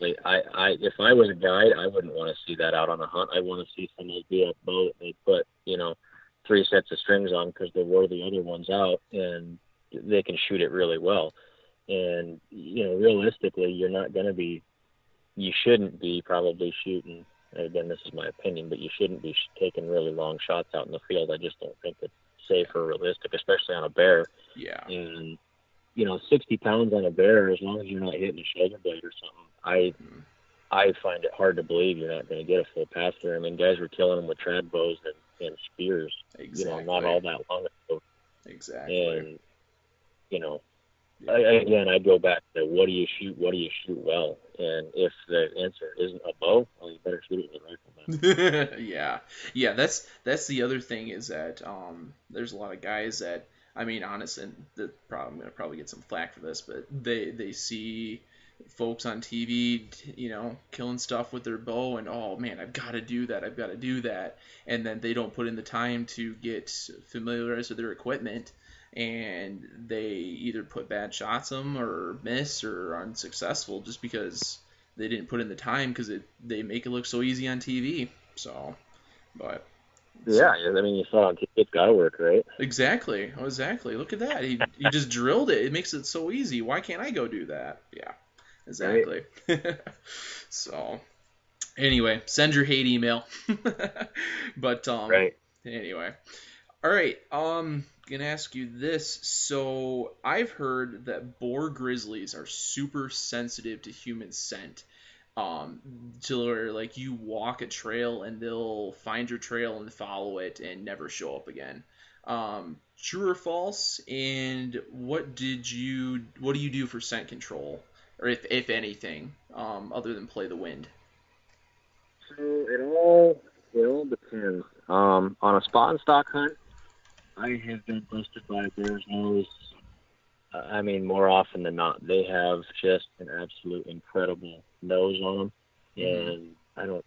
Like I, I, if I was a guide, I wouldn't want to see that out on a hunt. I want to see somebody do a bow that they put, you know, three sets of strings on because they wore the other ones out and they can shoot it really well. And, you know, realistically, you're not going to be, you shouldn't be probably shooting, and again, this is my opinion, but you shouldn't be taking really long shots out in the field. I just don't think it's safe or realistic, especially on a bear. Yeah. And, you know, sixty pounds on a bear, as long as you're not hitting a shoulder blade or something, I mm-hmm. I find it hard to believe you're not going to get a full pass through. I mean, guys were killing them with trad bows and, against spears, exactly. you know, not all that long ago. Exactly. And, you know, yeah. I, again, I go back to what do you shoot, what do you shoot well? And if the answer isn't a bow, well, you better shoot it with a rifle, man. yeah. Yeah, that's that's the other thing is that um, there's a lot of guys that, I mean, honestly, the problem, I'm going to probably get some flack for this, but they, they see folks on T V, you know, killing stuff with their bow and, oh, man, I've got to do that, I've got to do that. And then they don't put in the time to get familiarized with their equipment, and they either put bad shots on them or miss or are unsuccessful just because they didn't put in the time because they make it look so easy on T V. So, but... Yeah, I mean, you saw it's got to work, right? Exactly, oh, exactly. Look at that. He, he just drilled it. It makes it so easy. Why can't I go do that? Yeah, exactly. Right. So, anyway, send your hate email. But um, right. Anyway, all right. Um, gonna ask you this. So I've heard that boar grizzlies are super sensitive to human scent. Um, to where like you walk a trail and they'll find your trail and follow it and never show up again. Um, true or false? And what did you? What do you do for scent control, or if if anything, um, other than play the wind? So it all it all depends. Um, on a spot and stock hunt, I have been busted by bear's nose. I mean, more often than not, they have just an absolute incredible nose on them. And I don't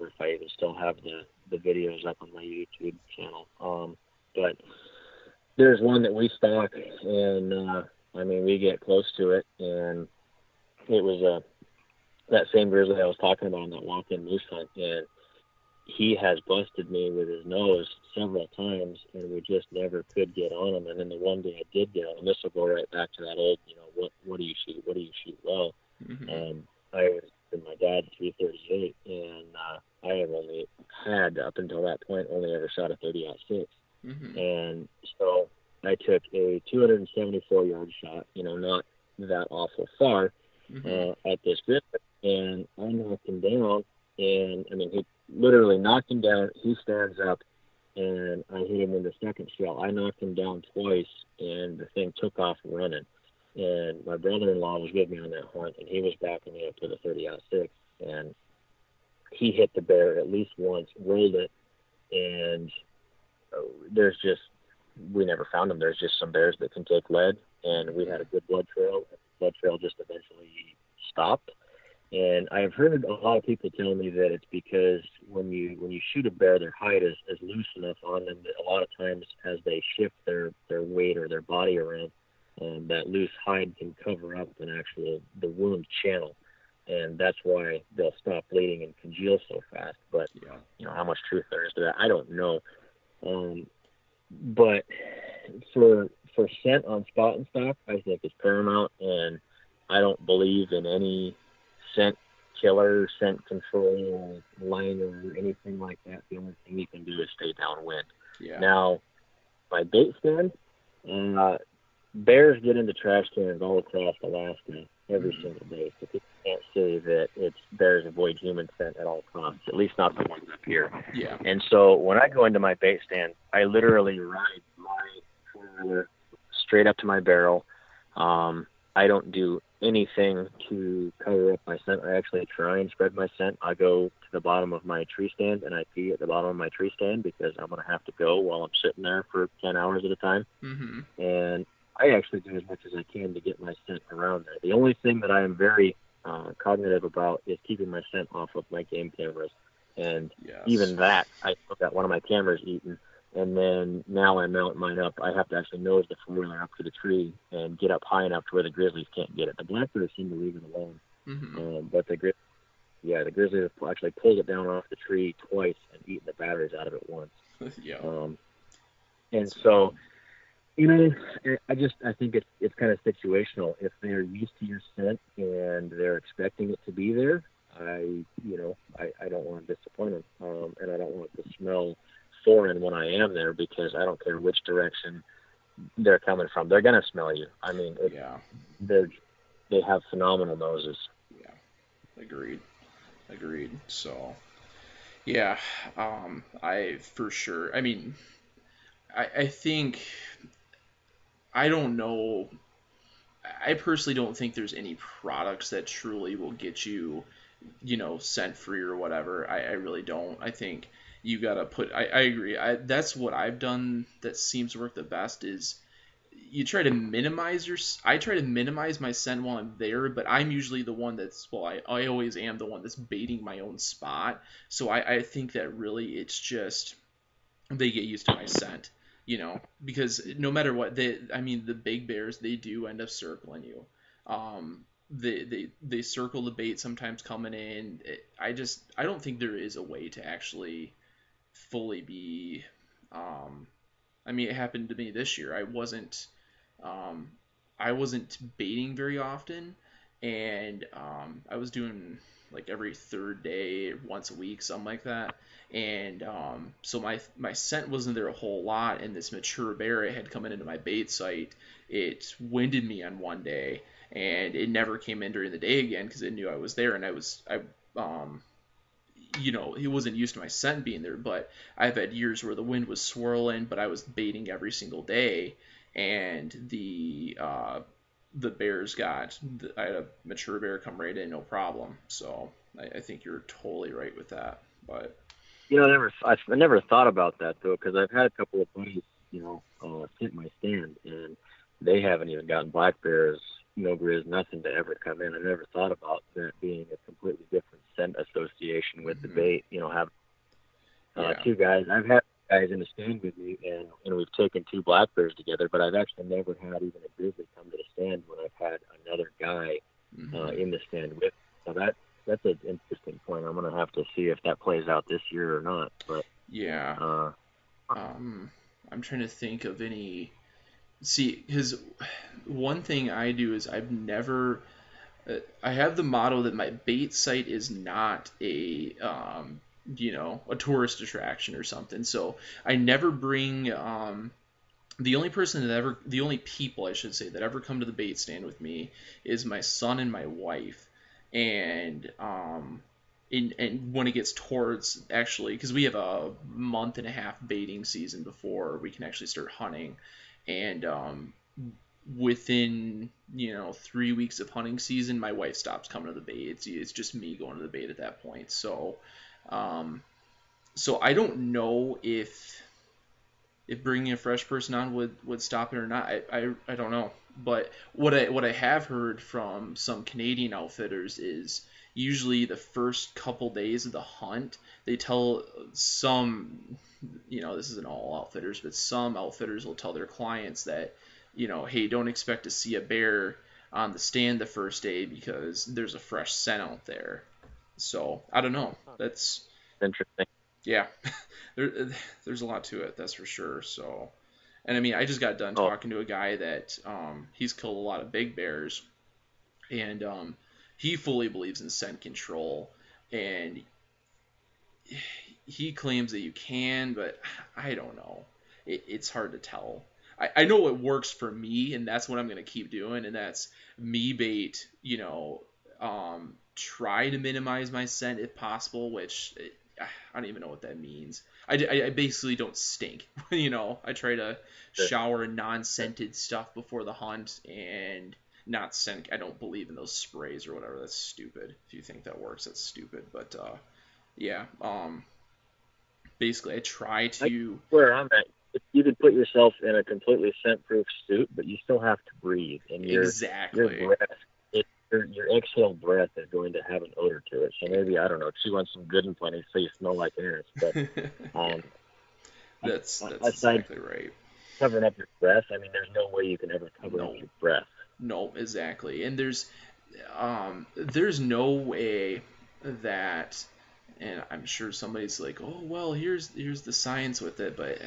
know if I even still have the, the videos up on my YouTube channel. Um, but there's one that we stock, and, uh, I mean, we get close to it. And it was uh, that same grizzly I was talking about on that walk-in moose hunt. And he has busted me with his nose several times, and we just never could get on him. And then the one day I did get on him, this will go right back to that old, you know, what what do you shoot? What do you shoot well? Mm-hmm. Um, I was with my dad three thirty-eight, and uh, I have only had, up until that point, only ever shot a thirty ought six. Mm-hmm. And so I took a two hundred seventy-four yard shot, you know, not that awful far, mm-hmm. uh, at this grip, and I knocked him down, and, I mean, he literally knocked him down. He stands up, and I hit him in the second shell. I knocked him down twice, and the thing took off running. And my brother-in-law was with me on that hunt, and he was backing me up with a thirty ought six, and he hit the bear at least once, rolled it, and there's just, we never found him. There's just some bears that can take lead, and we had a good blood trail. The blood trail just eventually stopped. And I've heard a lot of people tell me that it's because when you when you shoot a bear, their hide is, is loose enough on them that a lot of times as they shift their, their weight or their body around, um, that loose hide can cover up an actual the wound channel, and that's why they'll stop bleeding and congeal so fast. But yeah. you know how much truth there is to that, I don't know. Um, but for for scent on spot and stock, I think it's paramount, and I don't believe in any scent killer, scent control, liner, anything like that. The only thing you can do is stay downwind. Yeah. Now, my bait stand, uh, bears get into trash cans all across Alaska every mm-hmm. single day. So people can't say that it's bears avoid human scent at all costs, at least not the ones up here. Yeah. And so when I go into my bait stand, I literally ride my trailer straight up to my barrel. Um, I don't do anything to cover up my scent. I actually try and spread my scent. I go to the bottom of my tree stand and I pee at the bottom of my tree stand because I'm going to have to go while I'm sitting there for ten hours at a time. Mm-hmm. And I actually do as much as I can to get my scent around there. The only thing that I am very uh, cognitive about is keeping my scent off of my game cameras. And yes. even that, I got one of my cameras eaten. And then now I mount mine up. I have to actually nose the four-wheeler up to the tree and get up high enough to where the grizzlies can't get it. The blackbirds seem to leave it alone. Mm-hmm. Um, but the gri- yeah, the grizzlies actually pulled it down off the tree twice and eaten the batteries out of it once. yeah. Um, and That's so, you know, I just I think it's, it's kind of situational. If they're used to your scent and they're expecting it to be there, I, you know, I, I don't want to disappoint them. Um, and I don't want to smell foreign when I am there because I don't care which direction they're coming from. They're going to smell you. I mean, it, yeah. they they have phenomenal noses. Yeah. Agreed. Agreed. So, Yeah, um, I for sure. I mean, I, I think I don't know. I personally don't think there's any products that truly will get you, you know, scent free or whatever. I, I really don't. I think you gotta put. I, I agree. I, that's what I've done. That seems to work the best is you try to minimize your. I try to minimize my scent while I'm there, but I'm usually the one that's. Well, I, I always am the one that's baiting my own spot. So I, I think that really it's just they get used to my scent. You know, because no matter what, they, I mean, the big bears, they do end up circling you. Um, they, they, they circle the bait sometimes coming in. It, I just, I don't think there is a way to actually fully be, um, I mean, it happened to me this year. I wasn't, um, I wasn't baiting very often, and, um, I was doing like every third day, once a week, something like that. And um, so my my scent wasn't there a whole lot, and this mature bear had come in into my bait site. It winded me on one day, and it never came in during the day again because it knew I was there, and I was I um you know he wasn't used to my scent being there. But I've had years where the wind was swirling, but I was baiting every single day, and the uh, the bears got I had a mature bear come right in, no problem. So I, I think you're totally right with that, but. You know, I never, I never thought about that, though, because I've had a couple of buddies, you know, uh, sit my stand, and they haven't even gotten black bears, no grizz, nothing to ever come in. I never thought about that being a completely different scent association with mm-hmm. the bait. You know, have uh, yeah. two guys. I've had guys in the stand with me, and, and we've taken two black bears together, but I've actually never had even a grizzly come to the stand when I've had another guy mm-hmm. uh, in the stand with me. So that. That's an interesting point. I'm going to have to see if that plays out this year or not. But yeah. Uh, um, I'm trying to think of any... See, because one thing I do is I've never... Uh, I have the motto that my bait site is not a, um, you know, a tourist attraction or something. So I never bring... Um, the only person that ever... The only people, I should say, that ever come to the bait stand with me is my son and my wife. And um, in, and when it gets towards actually, because we have a month and a half baiting season before we can actually start hunting, and um, within you know three weeks of hunting season, my wife stops coming to the bait. It's it's just me going to the bait at that point. So, um, so I don't know if if bringing a fresh person on would, would stop it or not. I I, I don't know. But what I what I have heard from some Canadian outfitters is usually the first couple days of the hunt, they tell some, you know, this isn't all outfitters, but some outfitters will tell their clients that, you know, hey, don't expect to see a bear on the stand the first day because there's a fresh scent out there. So I don't know. That's interesting. Yeah, there, there's a lot to it. That's for sure. So. And, I mean, I just got done oh. talking to a guy that um, he's killed a lot of big bears, and um, he fully believes in scent control, and he claims that you can, but I don't know. It, it's hard to tell. I, I know it works for me, and that's what I'm going to keep doing, and that's me bait, you know, um, try to minimize my scent if possible, which – I don't even know what that means. I, I, I basically don't stink, you know. I try to shower non-scented stuff before the hunt and not scent. I don't believe in those sprays or whatever. That's stupid. If you think that works, that's stupid. But uh, yeah, um, basically I try to. Where I'm at, you could put yourself in a completely scent-proof suit, but you still have to breathe. And your, exactly. Your breath, it, Your, your exhale breath is going to have an odor to it. So maybe, I don't know, she wants some good and plenty so you smell like ants. But um, that's, that's exactly right. Covering up your breath, I mean, there's no way you can ever cover no. up your breath. No, exactly. And there's, um, there's no way that, and I'm sure somebody's like, oh, well, here's here's the science with it, but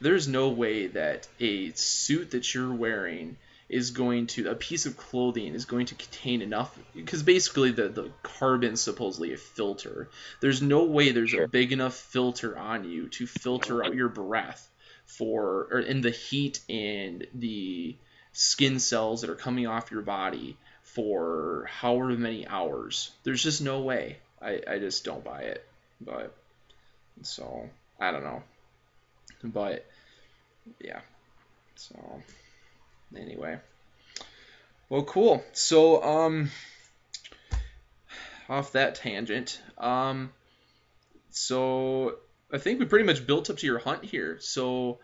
there's no way that a suit that you're wearing is going to, a piece of clothing is going to contain enough, because basically the, the carbon supposedly a filter. There's no way there's sure. a big enough filter on you to filter out your breath for, or in the heat and the skin cells that are coming off your body for however many hours. There's just no way. I, I just don't buy it. But So I don't know, but yeah. So anyway, well, cool. So um, off that tangent, um, so I think we pretty much built up to your hunt here. So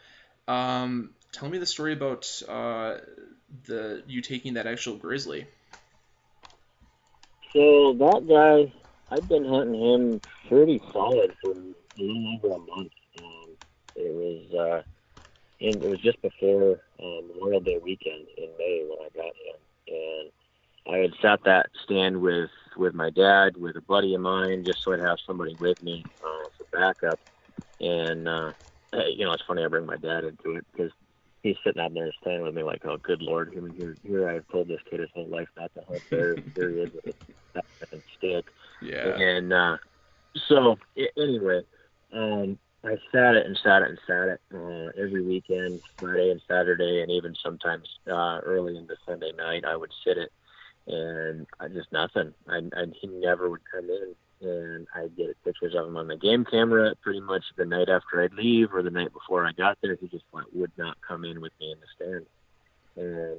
um, tell me the story about uh, the you taking that actual grizzly. So that guy, I've been hunting him pretty solid for a little over a month. Um, it was uh, and it was just before um, Memorial Day weekend in May when I got him, and I had sat that stand with with my dad, with a buddy of mine, just so I'd have somebody with me uh, for backup. And uh, you know, it's funny I bring my dad into it because he's sitting out there standing with me like, oh, good Lord, here, here, here I've told this kid his whole life not to hunt bears. Here he is with a stick. Yeah. And uh, so, it, anyway, um, I sat it and sat it and sat it uh, every weekend, Friday and Saturday, and even sometimes uh, early into Sunday night, I would sit it, and I just nothing. I, I, he never would come in, and I'd get pictures of him on the game camera pretty much the night after I'd leave or the night before I got there. He just would not come in with me in the stand. And,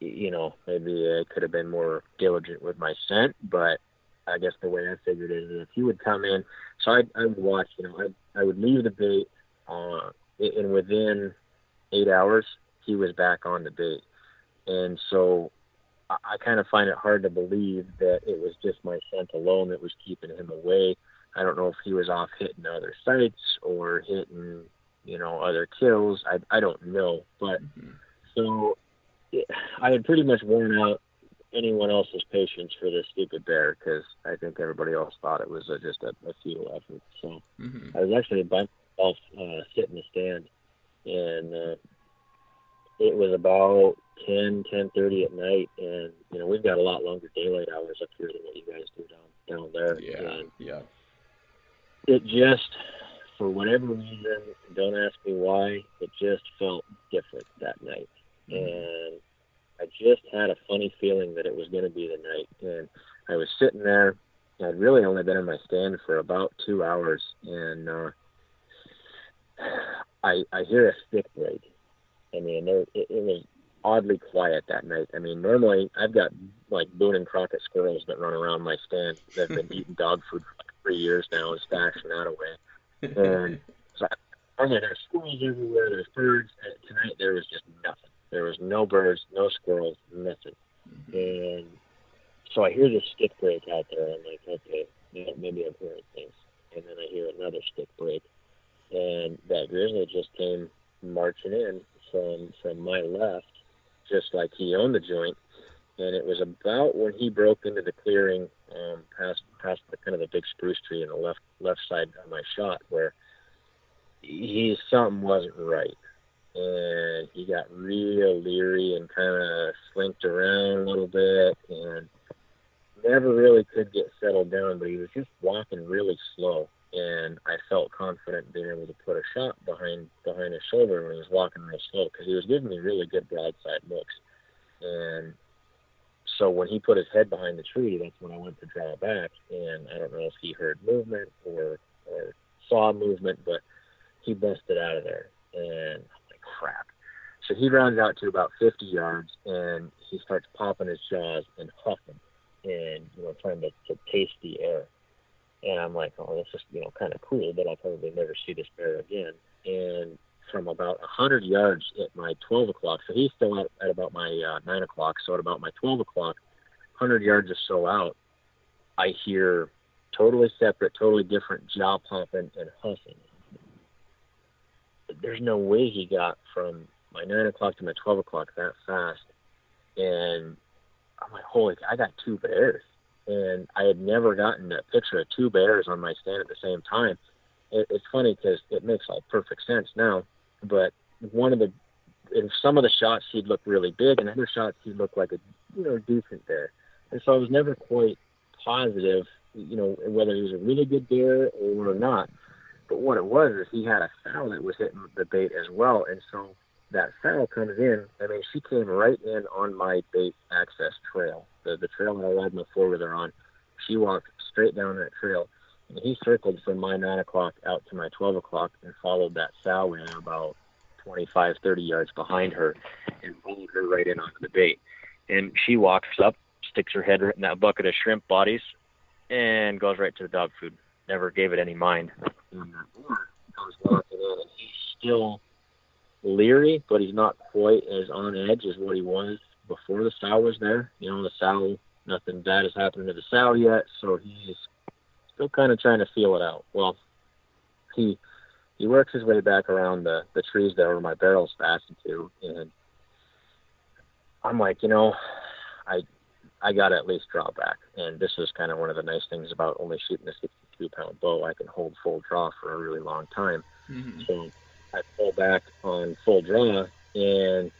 you know, maybe I could have been more diligent with my scent, but I guess the way I figured it is if he would come in, so I, I would watch, you know, I, I would leave the bait, uh, and within eight hours, he was back on the bait. And so I kind of find it hard to believe that it was just my scent alone that was keeping him away. I don't know if he was off hitting other sites or hitting, you know, other kills. I I don't know. But mm-hmm. so it, I had pretty much worn out anyone else's patience for this stupid bear because I think everybody else thought it was a, just a, a futile effort. So mm-hmm. I was actually by myself uh, sitting in the stand, and uh, it was about ten, ten thirty at night, and you know we've got a lot longer daylight hours up here than what you guys do down down there. Yeah, and yeah. It just, for whatever reason, don't ask me why, it just felt different that night, mm-hmm. and I just had a funny feeling that it was going to be the night. And I was sitting there, and I'd really only been in my stand for about two hours, and uh, I I hear a stick break. I mean, there, it, it was oddly quiet that night. I mean, normally I've got like Boone and Crockett squirrels that run around my stand that have been eating dog food for like three years now and stashing out away. And so I mean, there's squirrels everywhere, there's birds. And tonight there was just nothing. There was no birds, no squirrels, nothing. Mm-hmm. And so I hear this stick break out there. I'm like, okay, yeah, maybe I'm hearing things. And then I hear another stick break. And that grizzly just came marching in from from my left, just like he owned the joint. And it was about when he broke into the clearing um, past past the, kind of the big spruce tree on the left left side of my shot where he something wasn't right. And he got real leery and kind of slinked around a little bit and never really could get settled down, but he was just walking really slow. And I felt confident being able to put a shot behind behind his shoulder when he was walking real slow because he was giving me really good broadside looks. And so when he put his head behind the tree, that's when I went to draw back. And I don't know if he heard movement or, or saw movement, but he busted out of there. And I'm like, crap. So he rounds out to about fifty yards, and he starts popping his jaws and huffing and, you know, trying to, to taste the air. And I'm like, oh, this is, you know, kind of cool, but I'll probably never see this bear again. And from about one hundred yards at my twelve o'clock, so he's still at, at about my uh, nine o'clock, so at about my twelve o'clock, one hundred yards or so out, I hear totally separate, totally different jaw popping and huffing. There's no way he got from my nine o'clock to my twelve o'clock that fast. And I'm like, holy, I got two bears. And I had never gotten a picture of two bears on my stand at the same time. It, it's funny because it makes like perfect sense now. But one of the, in some of the shots, he'd look really big, and other shots, he'd look like a, you know, decent bear. And so I was never quite positive, you know, whether he was a really good bear or not. But what it was is he had a sow that was hitting the bait as well. And so that sow comes in. I mean, she came right in on my bait access trail, the, the trail that I led my four-wheeler on. She walked straight down that trail. And he circled from my nine o'clock out to my twelve o'clock and followed that sow in about twenty-five, thirty yards behind her and pulled her right in onto the bait. And she walks up, sticks her head in that bucket of shrimp bodies, and goes right to the dog food. Never gave it any mind. And comes walking in, and he's still leery, but he's not quite as on edge as what he was before the sow was there. You know, the sow, nothing bad has happened to the sow yet, so he's still kind of trying to feel it out. Well, he he works his way back around the, the trees that were my barrels fastened to, and I'm like, you know, I I got to at least draw back. And this is kind of one of the nice things about only shooting a sixty-two pound bow. I can hold full draw for a really long time. Mm-hmm. So I pull back on full draw, and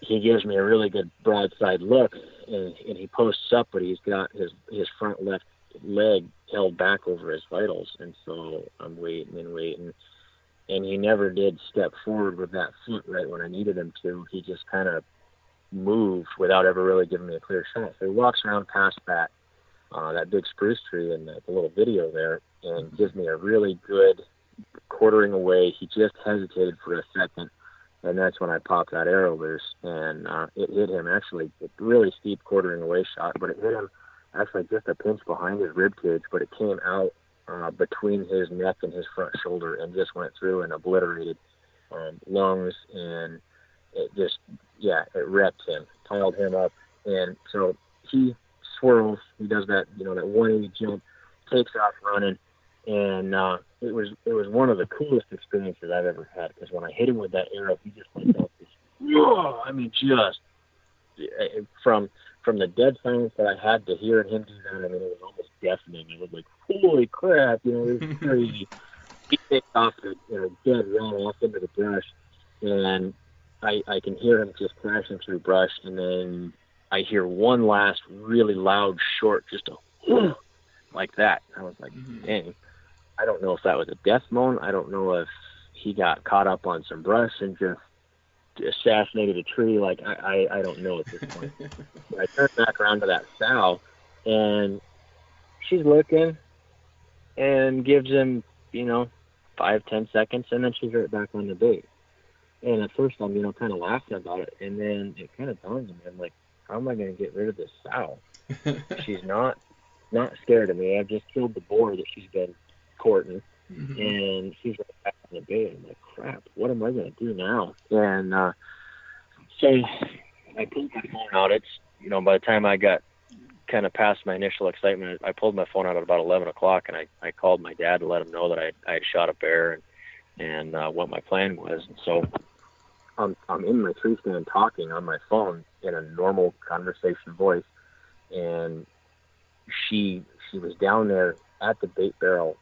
he gives me a really good broadside look, and, and he posts up, but he's got his, his front left leg held back over his vitals. And so I'm waiting and waiting. And he never did step forward with that foot right when I needed him to. He just kind of moved without ever really giving me a clear shot. So he walks around past that, uh, that big spruce tree in the, the little video there, and gives me a really good quartering away. He just hesitated for a second, and that's when I popped that arrow loose, and uh, it hit him actually a really steep quartering away shot, but it hit him actually just a pinch behind his rib cage, but it came out uh, between his neck and his front shoulder and just went through and obliterated um, lungs, and it just, yeah, it wrecked him, piled him up. And so he swirls, he does that, you know, that one eighty jump, takes off running, and uh, it was it was one of the coolest experiences I've ever had, because when I hit him with that arrow, he just went out this, whoa, I mean, just from from the dead silence that I had to hearing him do that, I mean, it was almost deafening. It was like, holy crap, you know, it was crazy. He takes off the, you know, dead run off into the brush, and I, I can hear him just crashing through brush, and then I hear one last really loud short, just a like that. I was like, dang. I don't know if that was a death moan. I don't know if he got caught up on some brush and just assassinated a tree. Like, I, I, I don't know at this point. But I turned back around to that sow, and she's looking and gives him, you know, five, ten seconds, and then she's right back on the bait. And at first I'm, you know, kind of laughing about it, and then it kind of dawned on me, I'm like, how am I going to get rid of this sow? She's not not scared of me. I've just killed the boar that she's been courting, mm-hmm. and she's right back on the bait. I'm like, crap, what am I going to do now? And uh, so I pulled my phone out. It's, you know, by the time I got kind of past my initial excitement, I pulled my phone out at about eleven o'clock, and I, I called my dad to let him know that I, I had shot a bear, and and uh, what my plan was. And so I'm, I'm in my tree stand talking on my phone in a normal conversation voice, and she she was down there at the bait barrel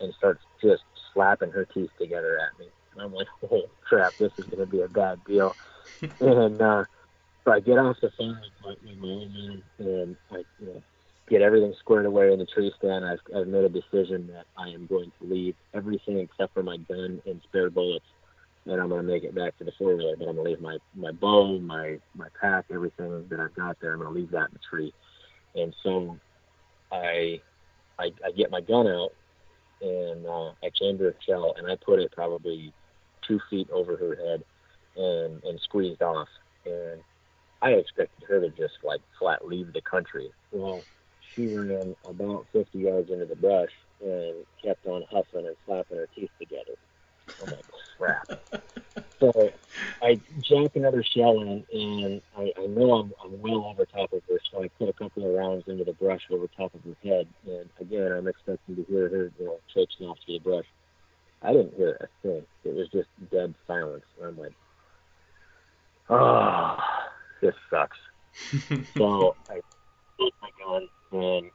and starts just slapping her teeth together at me. And I'm like, oh, crap, this is going to be a bad deal. and uh, so I get off the phone with my mom, and I, you know, get everything squared away in the tree stand. I've, I've made a decision that I am going to leave everything except for my gun and spare bullets, and I'm going to make it back to the four-wheeler, but I'm going to leave my, my bow, my, my pack, everything that I've got there. I'm going to leave that in the tree. And so I I, I get my gun out, and uh, I came to her shell, and I put it probably two feet over her head and, and squeezed off. And I expected her to just, like, flat leave the country. Well, she ran about fifty yards into the brush and kept on huffing and slapping her teeth together. I'm like, crap. So I jack another shell in, and I, I know I'm, I'm well over top of her, so I put a couple of rounds into the brush over top of her head. And again, I'm expecting to hear her, you know, choking off through the brush. I didn't hear a thing. It was just dead silence. And I'm like, ah, oh, this sucks. So I pulled my gun, and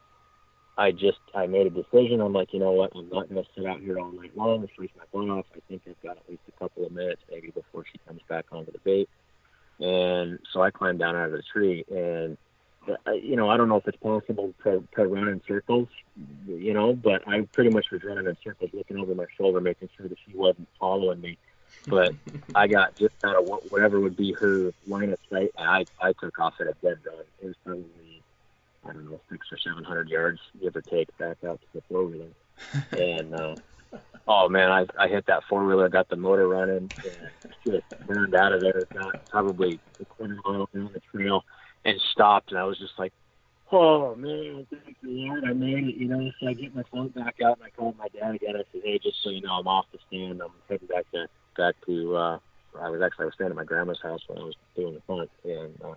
I just, I made a decision. I'm like, you know what, I'm not going to sit out here all night long. Freeze my gun off. I think I've got at least a couple of minutes, maybe, before she comes back onto the bait. And so I climbed down out of the tree, and, you know, I don't know if it's possible to, to run in circles, you know, but I pretty much was running in circles, looking over my shoulder, making sure that she wasn't following me. But I got just out of whatever would be her line of sight, and I, I took off at a dead run. It was probably, I don't know, six or seven hundred yards, give or take, back out to the four-wheeler. And uh, oh man, I, I hit that four wheeler, got the motor running, and just burned out of there. Got probably a quarter mile down the trail and stopped, and I was just like, oh man, thank the Lord, I made it. You know, so I get my float back out, and I called my dad again. I said, hey, just so you know, I'm off the stand. I'm heading back to back to. Uh, I was actually I was staying at my grandma's house when I was doing the hunt, and uh,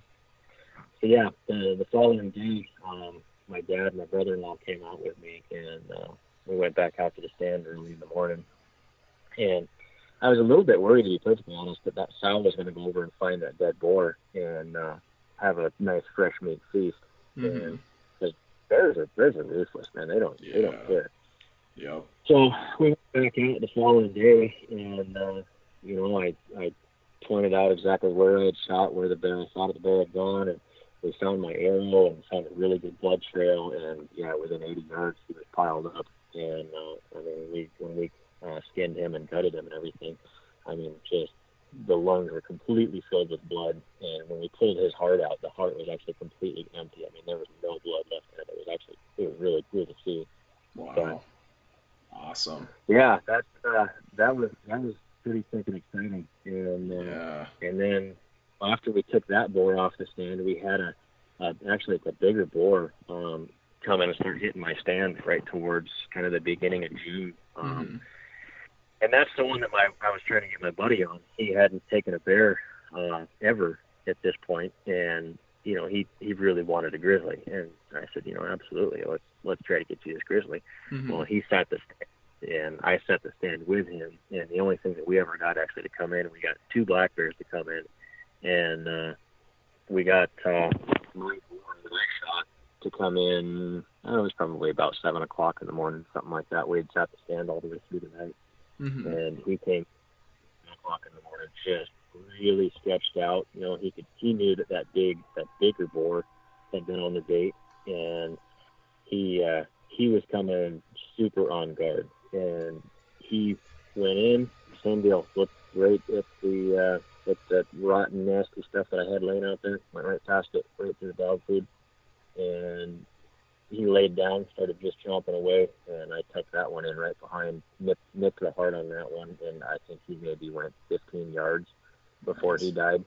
so yeah, the, the following day, um, my dad and my brother-in-law came out with me, and uh, we went back out to the stand early in the morning. And I was a little bit worried, to be perfectly honest, that that sow was going to go over and find that dead boar and uh, have a nice fresh meat feast. Mm-hmm. And cause bears are bears are ruthless, man. They don't yeah. they don't care. Yep. So we went back out the following day, and uh, you know, I I pointed out exactly where I had shot, where the bear, I thought the bear had gone, and we found my arrow and found a really good blood trail. And yeah, within eighty yards, he was piled up. And uh, I mean, we when we uh, skinned him and gutted him and everything, I mean, just the lungs were completely filled with blood. And when we pulled his heart out, the heart was actually completely empty. I mean, there was no blood left in it. It was actually it was really cool to see. Wow, but, awesome. Yeah, that uh, that was that was pretty freaking exciting. And uh, yeah, and then after we took that boar off the stand, we had a, a actually a bigger boar um, come in and start hitting my stand right towards kind of the beginning of June. Um, mm-hmm. And that's the one that my I was trying to get my buddy on. He hadn't taken a bear uh, ever at this point, and you know he, he really wanted a grizzly. And I said, you know, absolutely, let's let's try to get you this grizzly. Mm-hmm. Well, he sat the stand, and I sat the stand with him. And the only thing that we ever got actually to come in, we got two black bears to come in. And uh, we got uh, my shot to come in. I know, it was probably about seven o'clock in the morning, something like that. We had sat the stand all the way through the night, mm-hmm. and he came seven o'clock in the morning, just really stretched out. You know, he could he knew that that big that bigger boar had been on the bait, and he uh, he was coming super on guard, and he went in. Same deal, looked right at the. Uh, That, that rotten, nasty stuff that I had laying out there, went right past it, right through the dog food. And he laid down, started just chomping away, and I tucked that one in right behind, nipped, nipped the heart on that one, and I think he maybe went fifteen yards before nice. He died.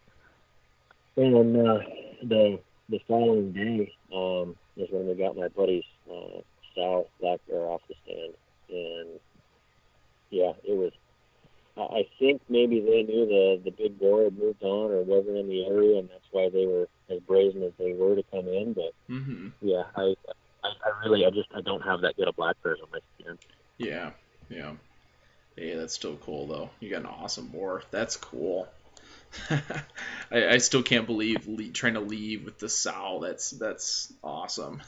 And uh, the the following day um, is when we got my buddy's uh, sow black bear off the stand. And, yeah, it was... I think maybe they knew the, the big boar had moved on or wasn't in the area, and that's why they were as brazen as they were to come in. But mm-hmm. yeah, I, I I really I just I don't have that good of black bears on my skin. Yeah, yeah, yeah. That's still cool though. You got an awesome boar. That's cool. I, I still can't believe le- trying to leave with the sow. That's that's awesome.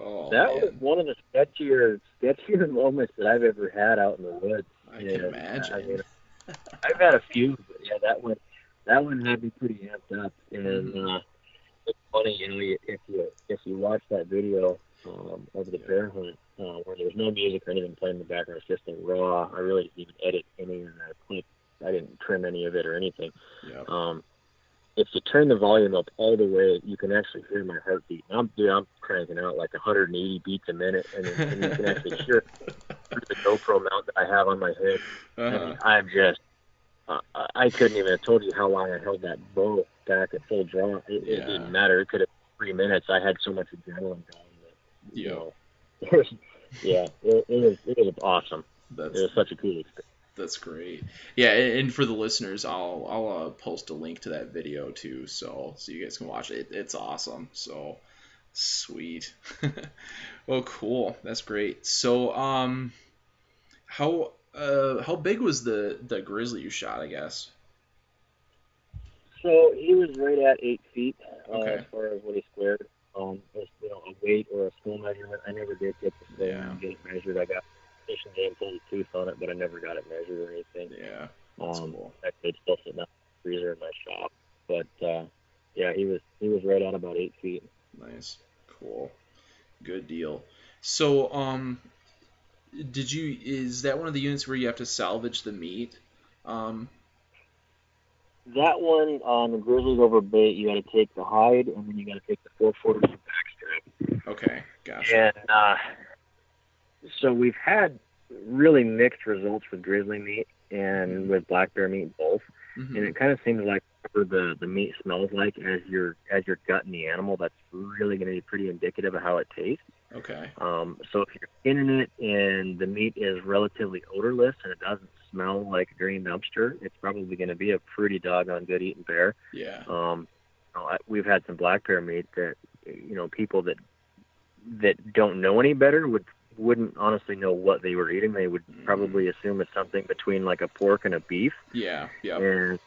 oh, that man. was one of the sketchier sketchier moments that I've ever had out in the woods. I yeah, can imagine. I mean, I've had a few, but yeah, that one, that one had me pretty amped up. And mm-hmm. uh, it's funny, you know, if you if you watch that video um, of the yeah. bear hunt, uh, where there's no music or anything playing in the background, it's just a raw. I really didn't even edit any of that clip. I didn't trim any of it or anything. Yeah. Um, if you turn the volume up all the way, you can actually hear my heartbeat. And I'm dude, I'm cranking out like one hundred eighty beats a minute, and, and you can actually hear the GoPro mount that I have on my head. Uh-huh. I mean, I'm just, uh, I couldn't even have told you how long I held that bow back at full draw. It, yeah. it didn't matter. It could have been three minutes. I had so much adrenaline going. Yeah. Know, yeah, it, it was it was awesome. That's... It was such a cool experience. That's great. Yeah, and for the listeners, I'll I'll uh, post a link to that video too, so so you guys can watch it. It's awesome. So sweet. Well, cool. That's great. So um, how uh how big was the the grizzly you shot? I guess. So he was right at eight feet uh, okay. as far as what he squared. Um, was, you know, a weight or a school measurement. I never did get the scale yeah. and get it measured. I got. Fishing game pulled a tooth on it, but I never got it measured or anything. Yeah, that's um, cool. It's still sitting out in the freezer in my shop. But uh, yeah, he was he was right on about eight feet. Nice, cool, good deal. So, um, did you? Is that one of the units where you have to salvage the meat? Um, that one on the grizzlies over bait, you got to take the hide, and then you got to take the four forty backstrap. Okay, gotcha. And uh, So we've had really mixed results with grizzly meat and with black bear meat both. Mm-hmm. And it kind of seems like the the meat smells like as you're as you're gutting the animal, that's really going to be pretty indicative of how it tastes. Okay. Um, so if you're skinning it and the meat is relatively odorless and it doesn't smell like a green dumpster, it's probably going to be a pretty doggone good eating bear. Yeah. Um, you know, I, we've had some black bear meat that, you know, people that that don't know any better would wouldn't honestly know what they were eating. They would probably assume it's something between like a pork and a beef. Yeah. Yeah. And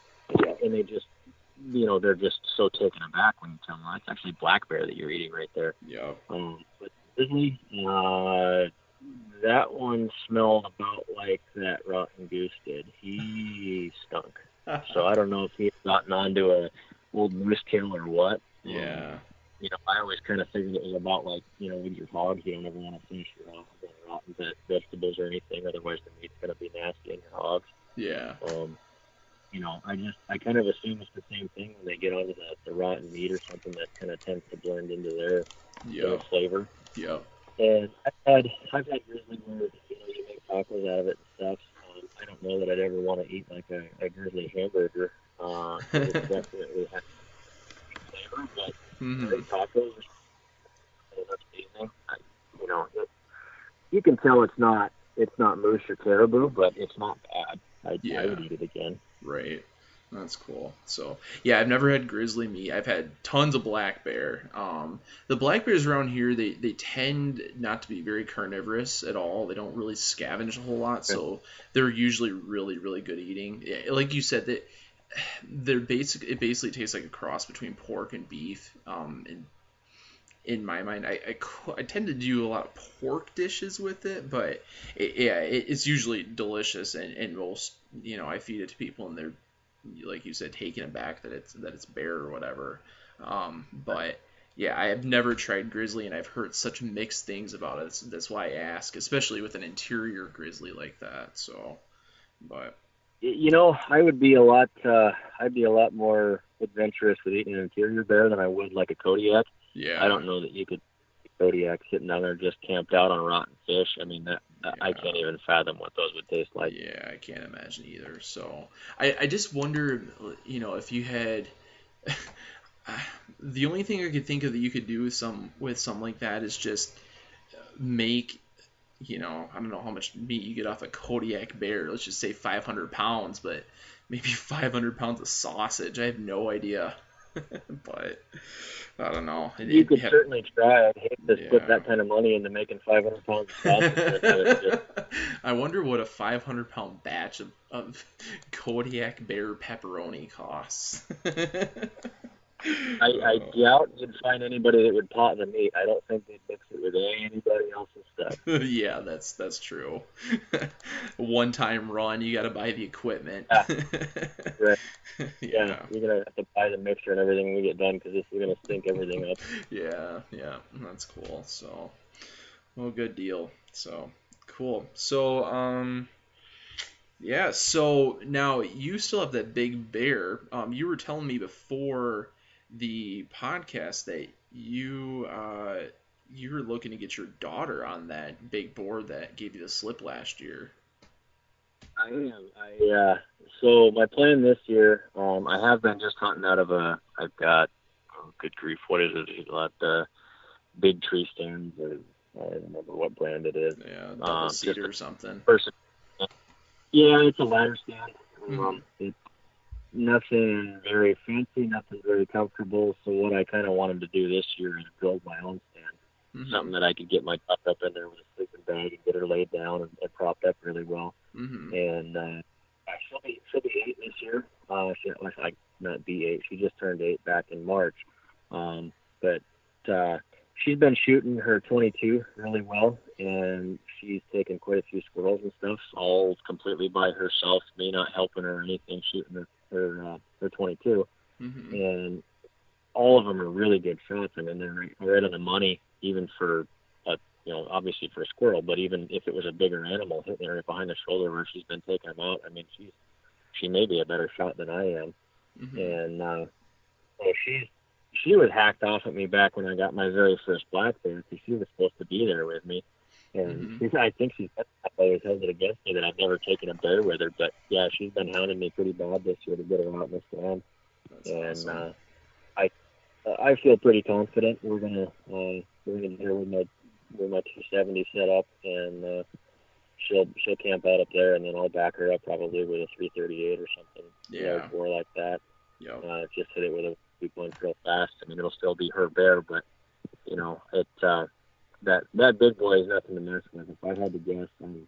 yeah, and they just, you know, they're just so taken aback when you tell them that's actually black bear that you're eating right there. Yeah. Um, but Disney, uh, that one smelled about like that rotten goose did. He stunk. So I don't know if he had gotten onto a old moose kill or what. Yeah. Um, you know, I always kind of figured it was about like, you know, with your hogs, you don't ever want to finish your hogs with rotten vegetables or anything. Otherwise, the meat's going to be nasty in your hogs. Yeah. Um, you know, I just, I kind of assume it's the same thing when they get onto the, the rotten meat or something that kind of tends to blend into their, yeah. their flavor. Yeah. And I've had, I've had grizzly where, you know, you make tacos out of it and stuff. Um, I don't know that I'd ever want to eat like a, a grizzly hamburger. Uh, it definitely has flavor, but. Mm-hmm. Tacos, you know, it, you can tell it's not it's not moose or caribou, but it's not bad. I, yeah. I would eat it again. Right, that's cool. So yeah, I've never had grizzly meat. I've had tons of black bear. Um, the black bears around here, they they tend not to be very carnivorous at all. They don't really scavenge a whole lot, so they're usually really really good eating. Yeah, like you said that. They're basic. It basically tastes like a cross between pork and beef. Um, and in my mind, I, I, I tend to do a lot of pork dishes with it, but it, yeah, it, it's usually delicious. And, and most, you know, I feed it to people, and they're, like you said, taken aback that it's that it's bear or whatever. Um, but yeah, I have never tried grizzly, and I've heard such mixed things about it. That's, that's why I ask, especially with an interior grizzly like that. So, but. You know, I would be a lot, uh, I'd be a lot more adventurous with eating an interior bear than I would like a Kodiak. Yeah. I don't know that you could Kodiak sitting down there just camped out on rotten fish. I mean, that yeah. I can't even fathom what those would taste like. Yeah, I can't imagine either. So I, I just wonder, you know, if you had, the only thing I could think of that you could do with some, with something like that is just make you know, I don't know how much meat you get off a Kodiak bear. Let's just say five hundred pounds, but maybe five hundred pounds of sausage. I have no idea, but I don't know. It, you could have, certainly try. I'd hate to yeah. split that kind of money into making five hundred pounds of sausage. I wonder what a five hundred pound batch of, of Kodiak bear pepperoni costs. I, I doubt you'd find anybody that would pot the meat. I don't think they'd mix it with anybody else's stuff. yeah, that's that's true. One time run, you got to buy the equipment. yeah. Right. yeah, yeah, you're gonna have to buy the mixture and everything when we get done because we're gonna stink everything up. yeah, yeah, that's cool. So, well, good deal. So cool. So, um. Yeah, so now you still have that big bear. Um, you were telling me before the podcast that you uh, you were looking to get your daughter on that big board that gave you the slip last year. I am. I uh, so my plan this year, um, I have been just hunting out of a. I've got oh, good grief, what is it? A lot of big tree stands, or I don't remember what brand it is. Yeah, double um, cedar or something. Person. Yeah, it's a ladder stand. Mm-hmm. Um, it's nothing very fancy, nothing very comfortable. So what I kind of wanted to do this year is build my own stand, mm-hmm. something that I could get my pup up in there with a sleeping bag and get her laid down and, and propped up really well. Mm-hmm. And uh, she'll be she'll be eight this year. Uh, she like not be eight. She just turned eight back in March. Um, but uh, she's been shooting her twenty-two really well. And she's taken quite a few squirrels and stuff, all completely by herself, me not helping her or anything, shooting her her, uh, her twenty-two. Mm-hmm. And all of them are really good shots. I mean, they're right on the money, even for, a, you know, obviously for a squirrel, but even if it was a bigger animal hitting her right behind the shoulder where she's been taking them out, I mean, she's, she may be a better shot than I am. Mm-hmm. And uh, so she's, she was hacked off at me back when I got my very first black bear because she was supposed to be there with me. And mm-hmm. I think she's always held it against me that I've never taken a bear with her. But, yeah, she's been hounding me pretty bad this year to get her out in this land. That's and awesome. uh, I uh, I feel pretty confident we're going to uh, we're gonna get her with my, with my two seventy set up. And uh, she'll she'll camp out up there, and then I'll back her up probably with a three thirty-eight or something. Yeah. Or like that. Yep. Uh, just hit it with a two-point real fast. I mean, it'll still be her bear, but, you know, it uh, – That that big boy is nothing to mess with. If I had to guess, I mean,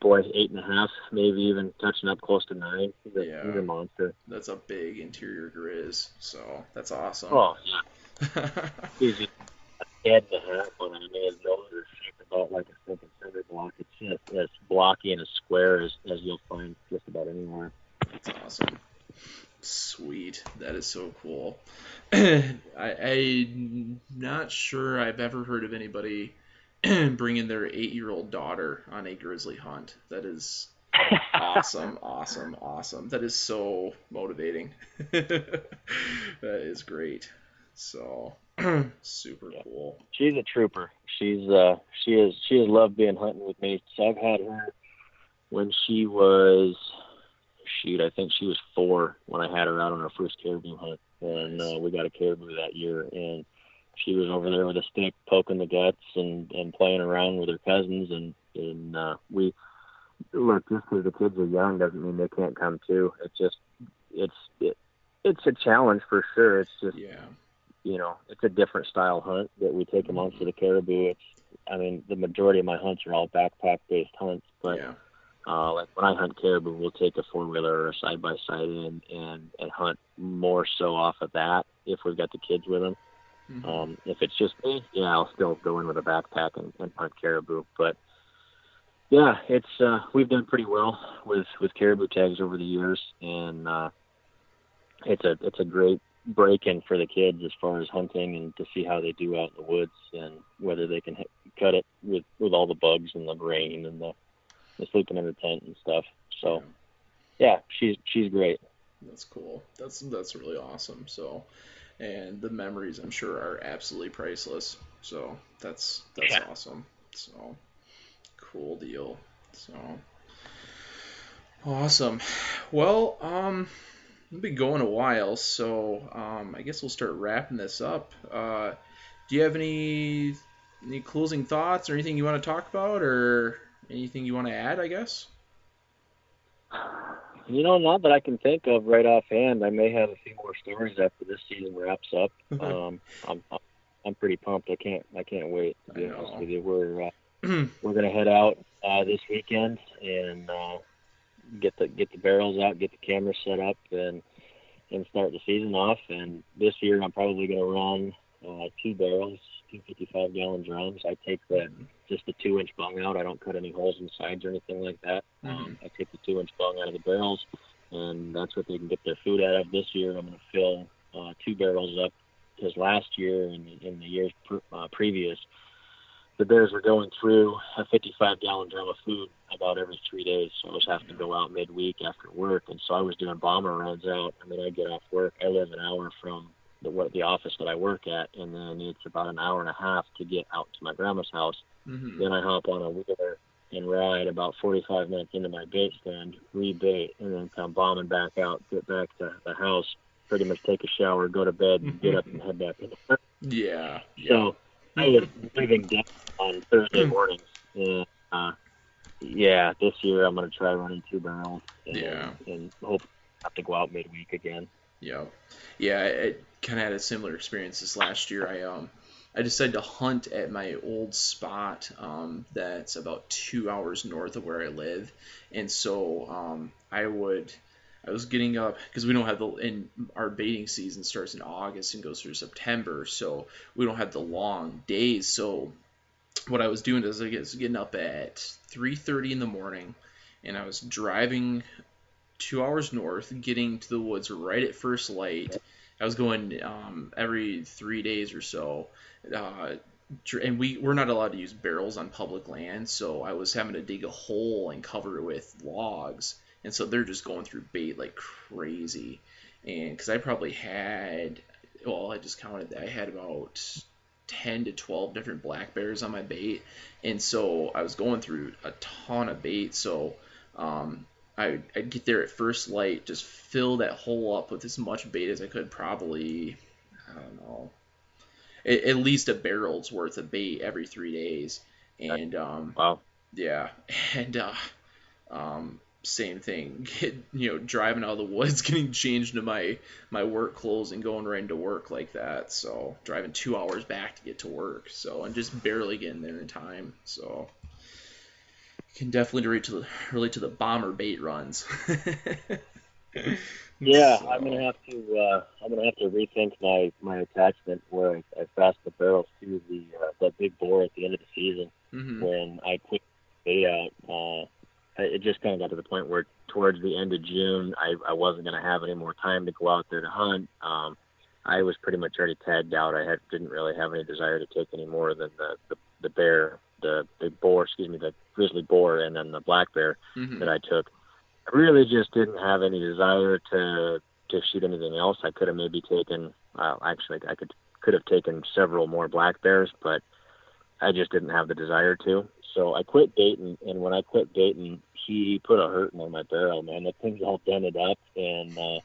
boy, eight and a half, maybe even touching up close to nine. He's a, yeah. he's a monster. That's a big interior grizz, so that's awesome. Oh, yeah. He's just a head and a half on it. I mean, his nose is shaped about like a second center block. It's just as blocky and as square as, as you'll find just about anywhere. That's awesome. Sweet. That is so cool. I, I'm not sure I've ever heard of anybody bringing their eight-year-old daughter on a grizzly hunt. That is awesome, awesome, awesome. That is so motivating. That is great. So super yeah. cool. She's a trooper. She's uh, she is she has loved being hunting with me. So I've had her when she was. Shoot, I think she was four when I had her out on her first caribou hunt, and uh, we got a caribou that year, and she was over there with a stick poking the guts and, and playing around with her cousins, and, and uh, we, look, just because the kids are young doesn't mean they can't come too. It's just, it's, it, it's a challenge for sure. It's just, yeah. you know, it's a different style hunt that we take them on for the caribou. It's, I mean, the majority of my hunts are all backpack-based hunts, but... Yeah. Uh, like when I hunt caribou, we'll take a four-wheeler or a side-by-side in and, and hunt more so off of that if we've got the kids with them. Mm-hmm. Um, if it's just me, yeah, I'll still go in with a backpack and, and hunt caribou. But, yeah, it's uh, we've done pretty well with, with caribou tags over the years, and uh, it's a it's a great break-in for the kids as far as hunting and to see how they do out in the woods and whether they can cut it with, with all the bugs and the rain and the sleeping in the tent and stuff. So yeah, she's she's great. That's cool. That's that's really awesome. So, and the memories I'm sure are absolutely priceless. So that's that's yeah. awesome. So cool deal. So awesome. Well, um we've been going a while, so um I guess we'll start wrapping this up. Uh do you have any any closing thoughts or anything you want to talk about, or anything you want to add, I guess? You know, not that I can think of right offhand. I may have a few more stories after this season wraps up. um, I'm I'm pretty pumped. I can't I can't wait to be honest with you. We're uh, we're gonna head out uh, this weekend and uh, get the get the barrels out, get the camera set up, and and start the season off. And this year, I'm probably gonna run uh, two barrels. two fifty-five gallon drums. I take the just the two inch bung out. I don't cut any holes in sides or anything like that. Mm-hmm. Um, I take the two inch bung out of the barrels, and that's what they can get their food out of this year. I'm going to fill uh, two barrels up because last year and in, in the years pr- uh, previous, the bears were going through a fifty-five gallon drum of food about every three days. So I was having to go out midweek after work, and so I was doing bomber runs out. I mean, I get off work. I live an hour from the what the office that I work at, and then it's about an hour and a half to get out to my grandma's house. Mm-hmm. Then I hop on a wheeler and ride about forty-five minutes into my bait stand, rebait, and then come bombing back out, get back to the house, pretty much take a shower, go to bed, mm-hmm. get up and head back in. Yeah. So I was leaving depth on Thursday mornings. And, uh, yeah, this year I'm going to try running two barrels and, yeah. and hope I have to go out midweek again. Yeah. Yeah, it kind of had a similar experience this last year. I um, I decided to hunt at my old spot um, that's about two hours north of where I live. And so um, I would, I was getting up, because we don't have the, and our baiting season starts in August and goes through September, so we don't have the long days. So what I was doing is I was getting up at three thirty in the morning, and I was driving two hours north, getting to the woods right at first light. I was going um, every three days or so, uh, and we, we're not allowed to use barrels on public land, so I was having to dig a hole and cover it with logs, and so they're just going through bait like crazy, and because I probably had, well, I just counted that I had about ten to twelve different black bears on my bait, and so I was going through a ton of bait. So um, I, I'd get there at first light, just fill that hole up with as much bait as I could, probably, I don't know, at, at least a barrel's worth of bait every three days. And um, wow. Yeah, and uh, um, same thing, get, you know, driving out of the woods, getting changed into my, my work clothes and going right into work like that. So driving two hours back to get to work. So and just barely getting there in time. So can definitely relate to the, relate to the bomber bait runs. Yeah, so. I'm gonna have to uh, I'm gonna have to rethink my, my attachment where I, I fasten the barrels to the uh, that big bore at the end of the season. Mm-hmm. When I quit bait out. Uh, It just kind of got to the point where towards the end of June, I, I wasn't going to have any more time to go out there to hunt. Um, I was pretty much already tagged out. I had, didn't really have any desire to take any more than the, the, the bear, the, the boar, excuse me, the grizzly boar, and then the black bear mm-hmm. that I took. I really just didn't have any desire to to shoot anything else. I could have maybe taken, well, actually, I could could have taken several more black bears, but I just didn't have the desire to. So I quit baiting, and when I quit baiting, he put a hurting on my barrel, man. The thing's all dented up, and uh,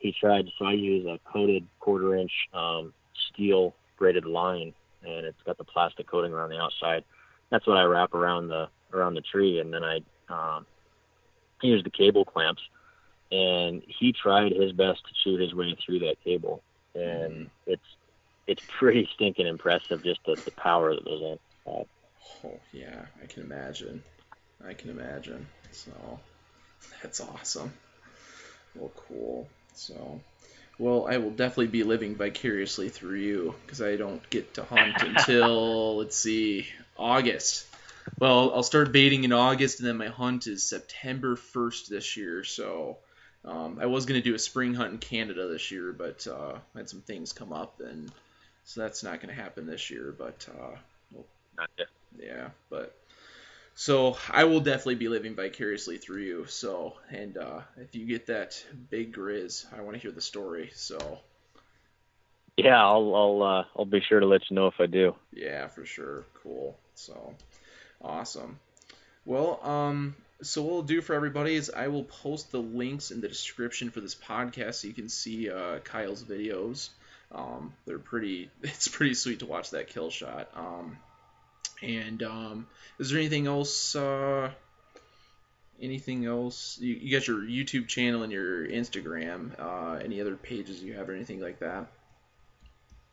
he tried, so I use a coated quarter-inch um, steel braided line, and it's got the plastic coating around the outside. That's what I wrap around the around the tree, and then I um, use the cable clamps, and he tried his best to shoot his way through that cable, and it's it's pretty stinking impressive, just the, the power that was in it. Oh, yeah, I can imagine. I can imagine. So, that's awesome. Well, cool. So, well, I will definitely be living vicariously through you, because I don't get to hunt until, let's see, August. Well, I'll start baiting in August, and then my hunt is September first this year. So, um, I was going to do a spring hunt in Canada this year, but uh, I had some things come up, and so that's not going to happen this year, but... Uh, Not yet. Yeah, but so I will definitely be living vicariously through you. So, and uh, if you get that big grizz, I want to hear the story. So, yeah, I'll I'll uh, I'll be sure to let you know if I do. Yeah, for sure. Cool. So, awesome. Well, um, so what we'll do for everybody is I will post the links in the description for this podcast so you can see uh, Kyle's videos. Um, they're pretty. It's pretty sweet to watch that kill shot. Um. And um, is there anything else? Uh, anything else? You, you got your YouTube channel and your Instagram. Uh, any other pages you have or anything like that?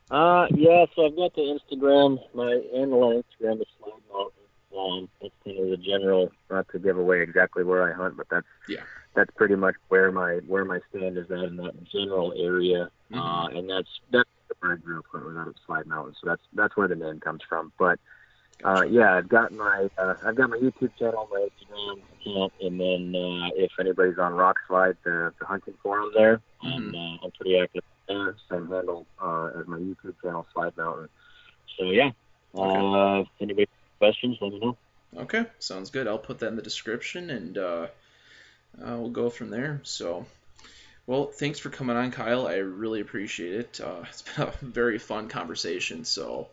Uh, yeah. So I've got the Instagram. My handle on Instagram is Slide Mountain. Um, it's kind of the general, not to give away exactly where I hunt, but that's yeah. That's pretty much where my where my stand is at in that general area. Mm-hmm. Uh, and that's that's where I grew up with that Slide Mountain. So that's that's where the name comes from, but. Uh, yeah, I've got my uh, I've got my YouTube channel, my Instagram account, and then uh, if anybody's on Rock Slide, the, the hunting forum there, mm-hmm. and, uh, I'm pretty active there. Same handle uh, as my YouTube channel, Slide Mountain. So yeah, okay. uh, if anybody has questions, let me know. Okay, sounds good. I'll put that in the description, and uh, uh, we'll go from there. So, well, thanks for coming on, Kyle. I really appreciate it. Uh, it's been a very fun conversation. So.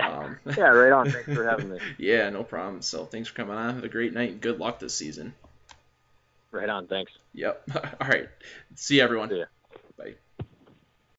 Um, yeah, right on. Thanks for having me. Yeah, no problem. So thanks for coming on. Have a great night and good luck this season. Right on. Thanks. Yep. All right. See you, everyone. See ya. Bye.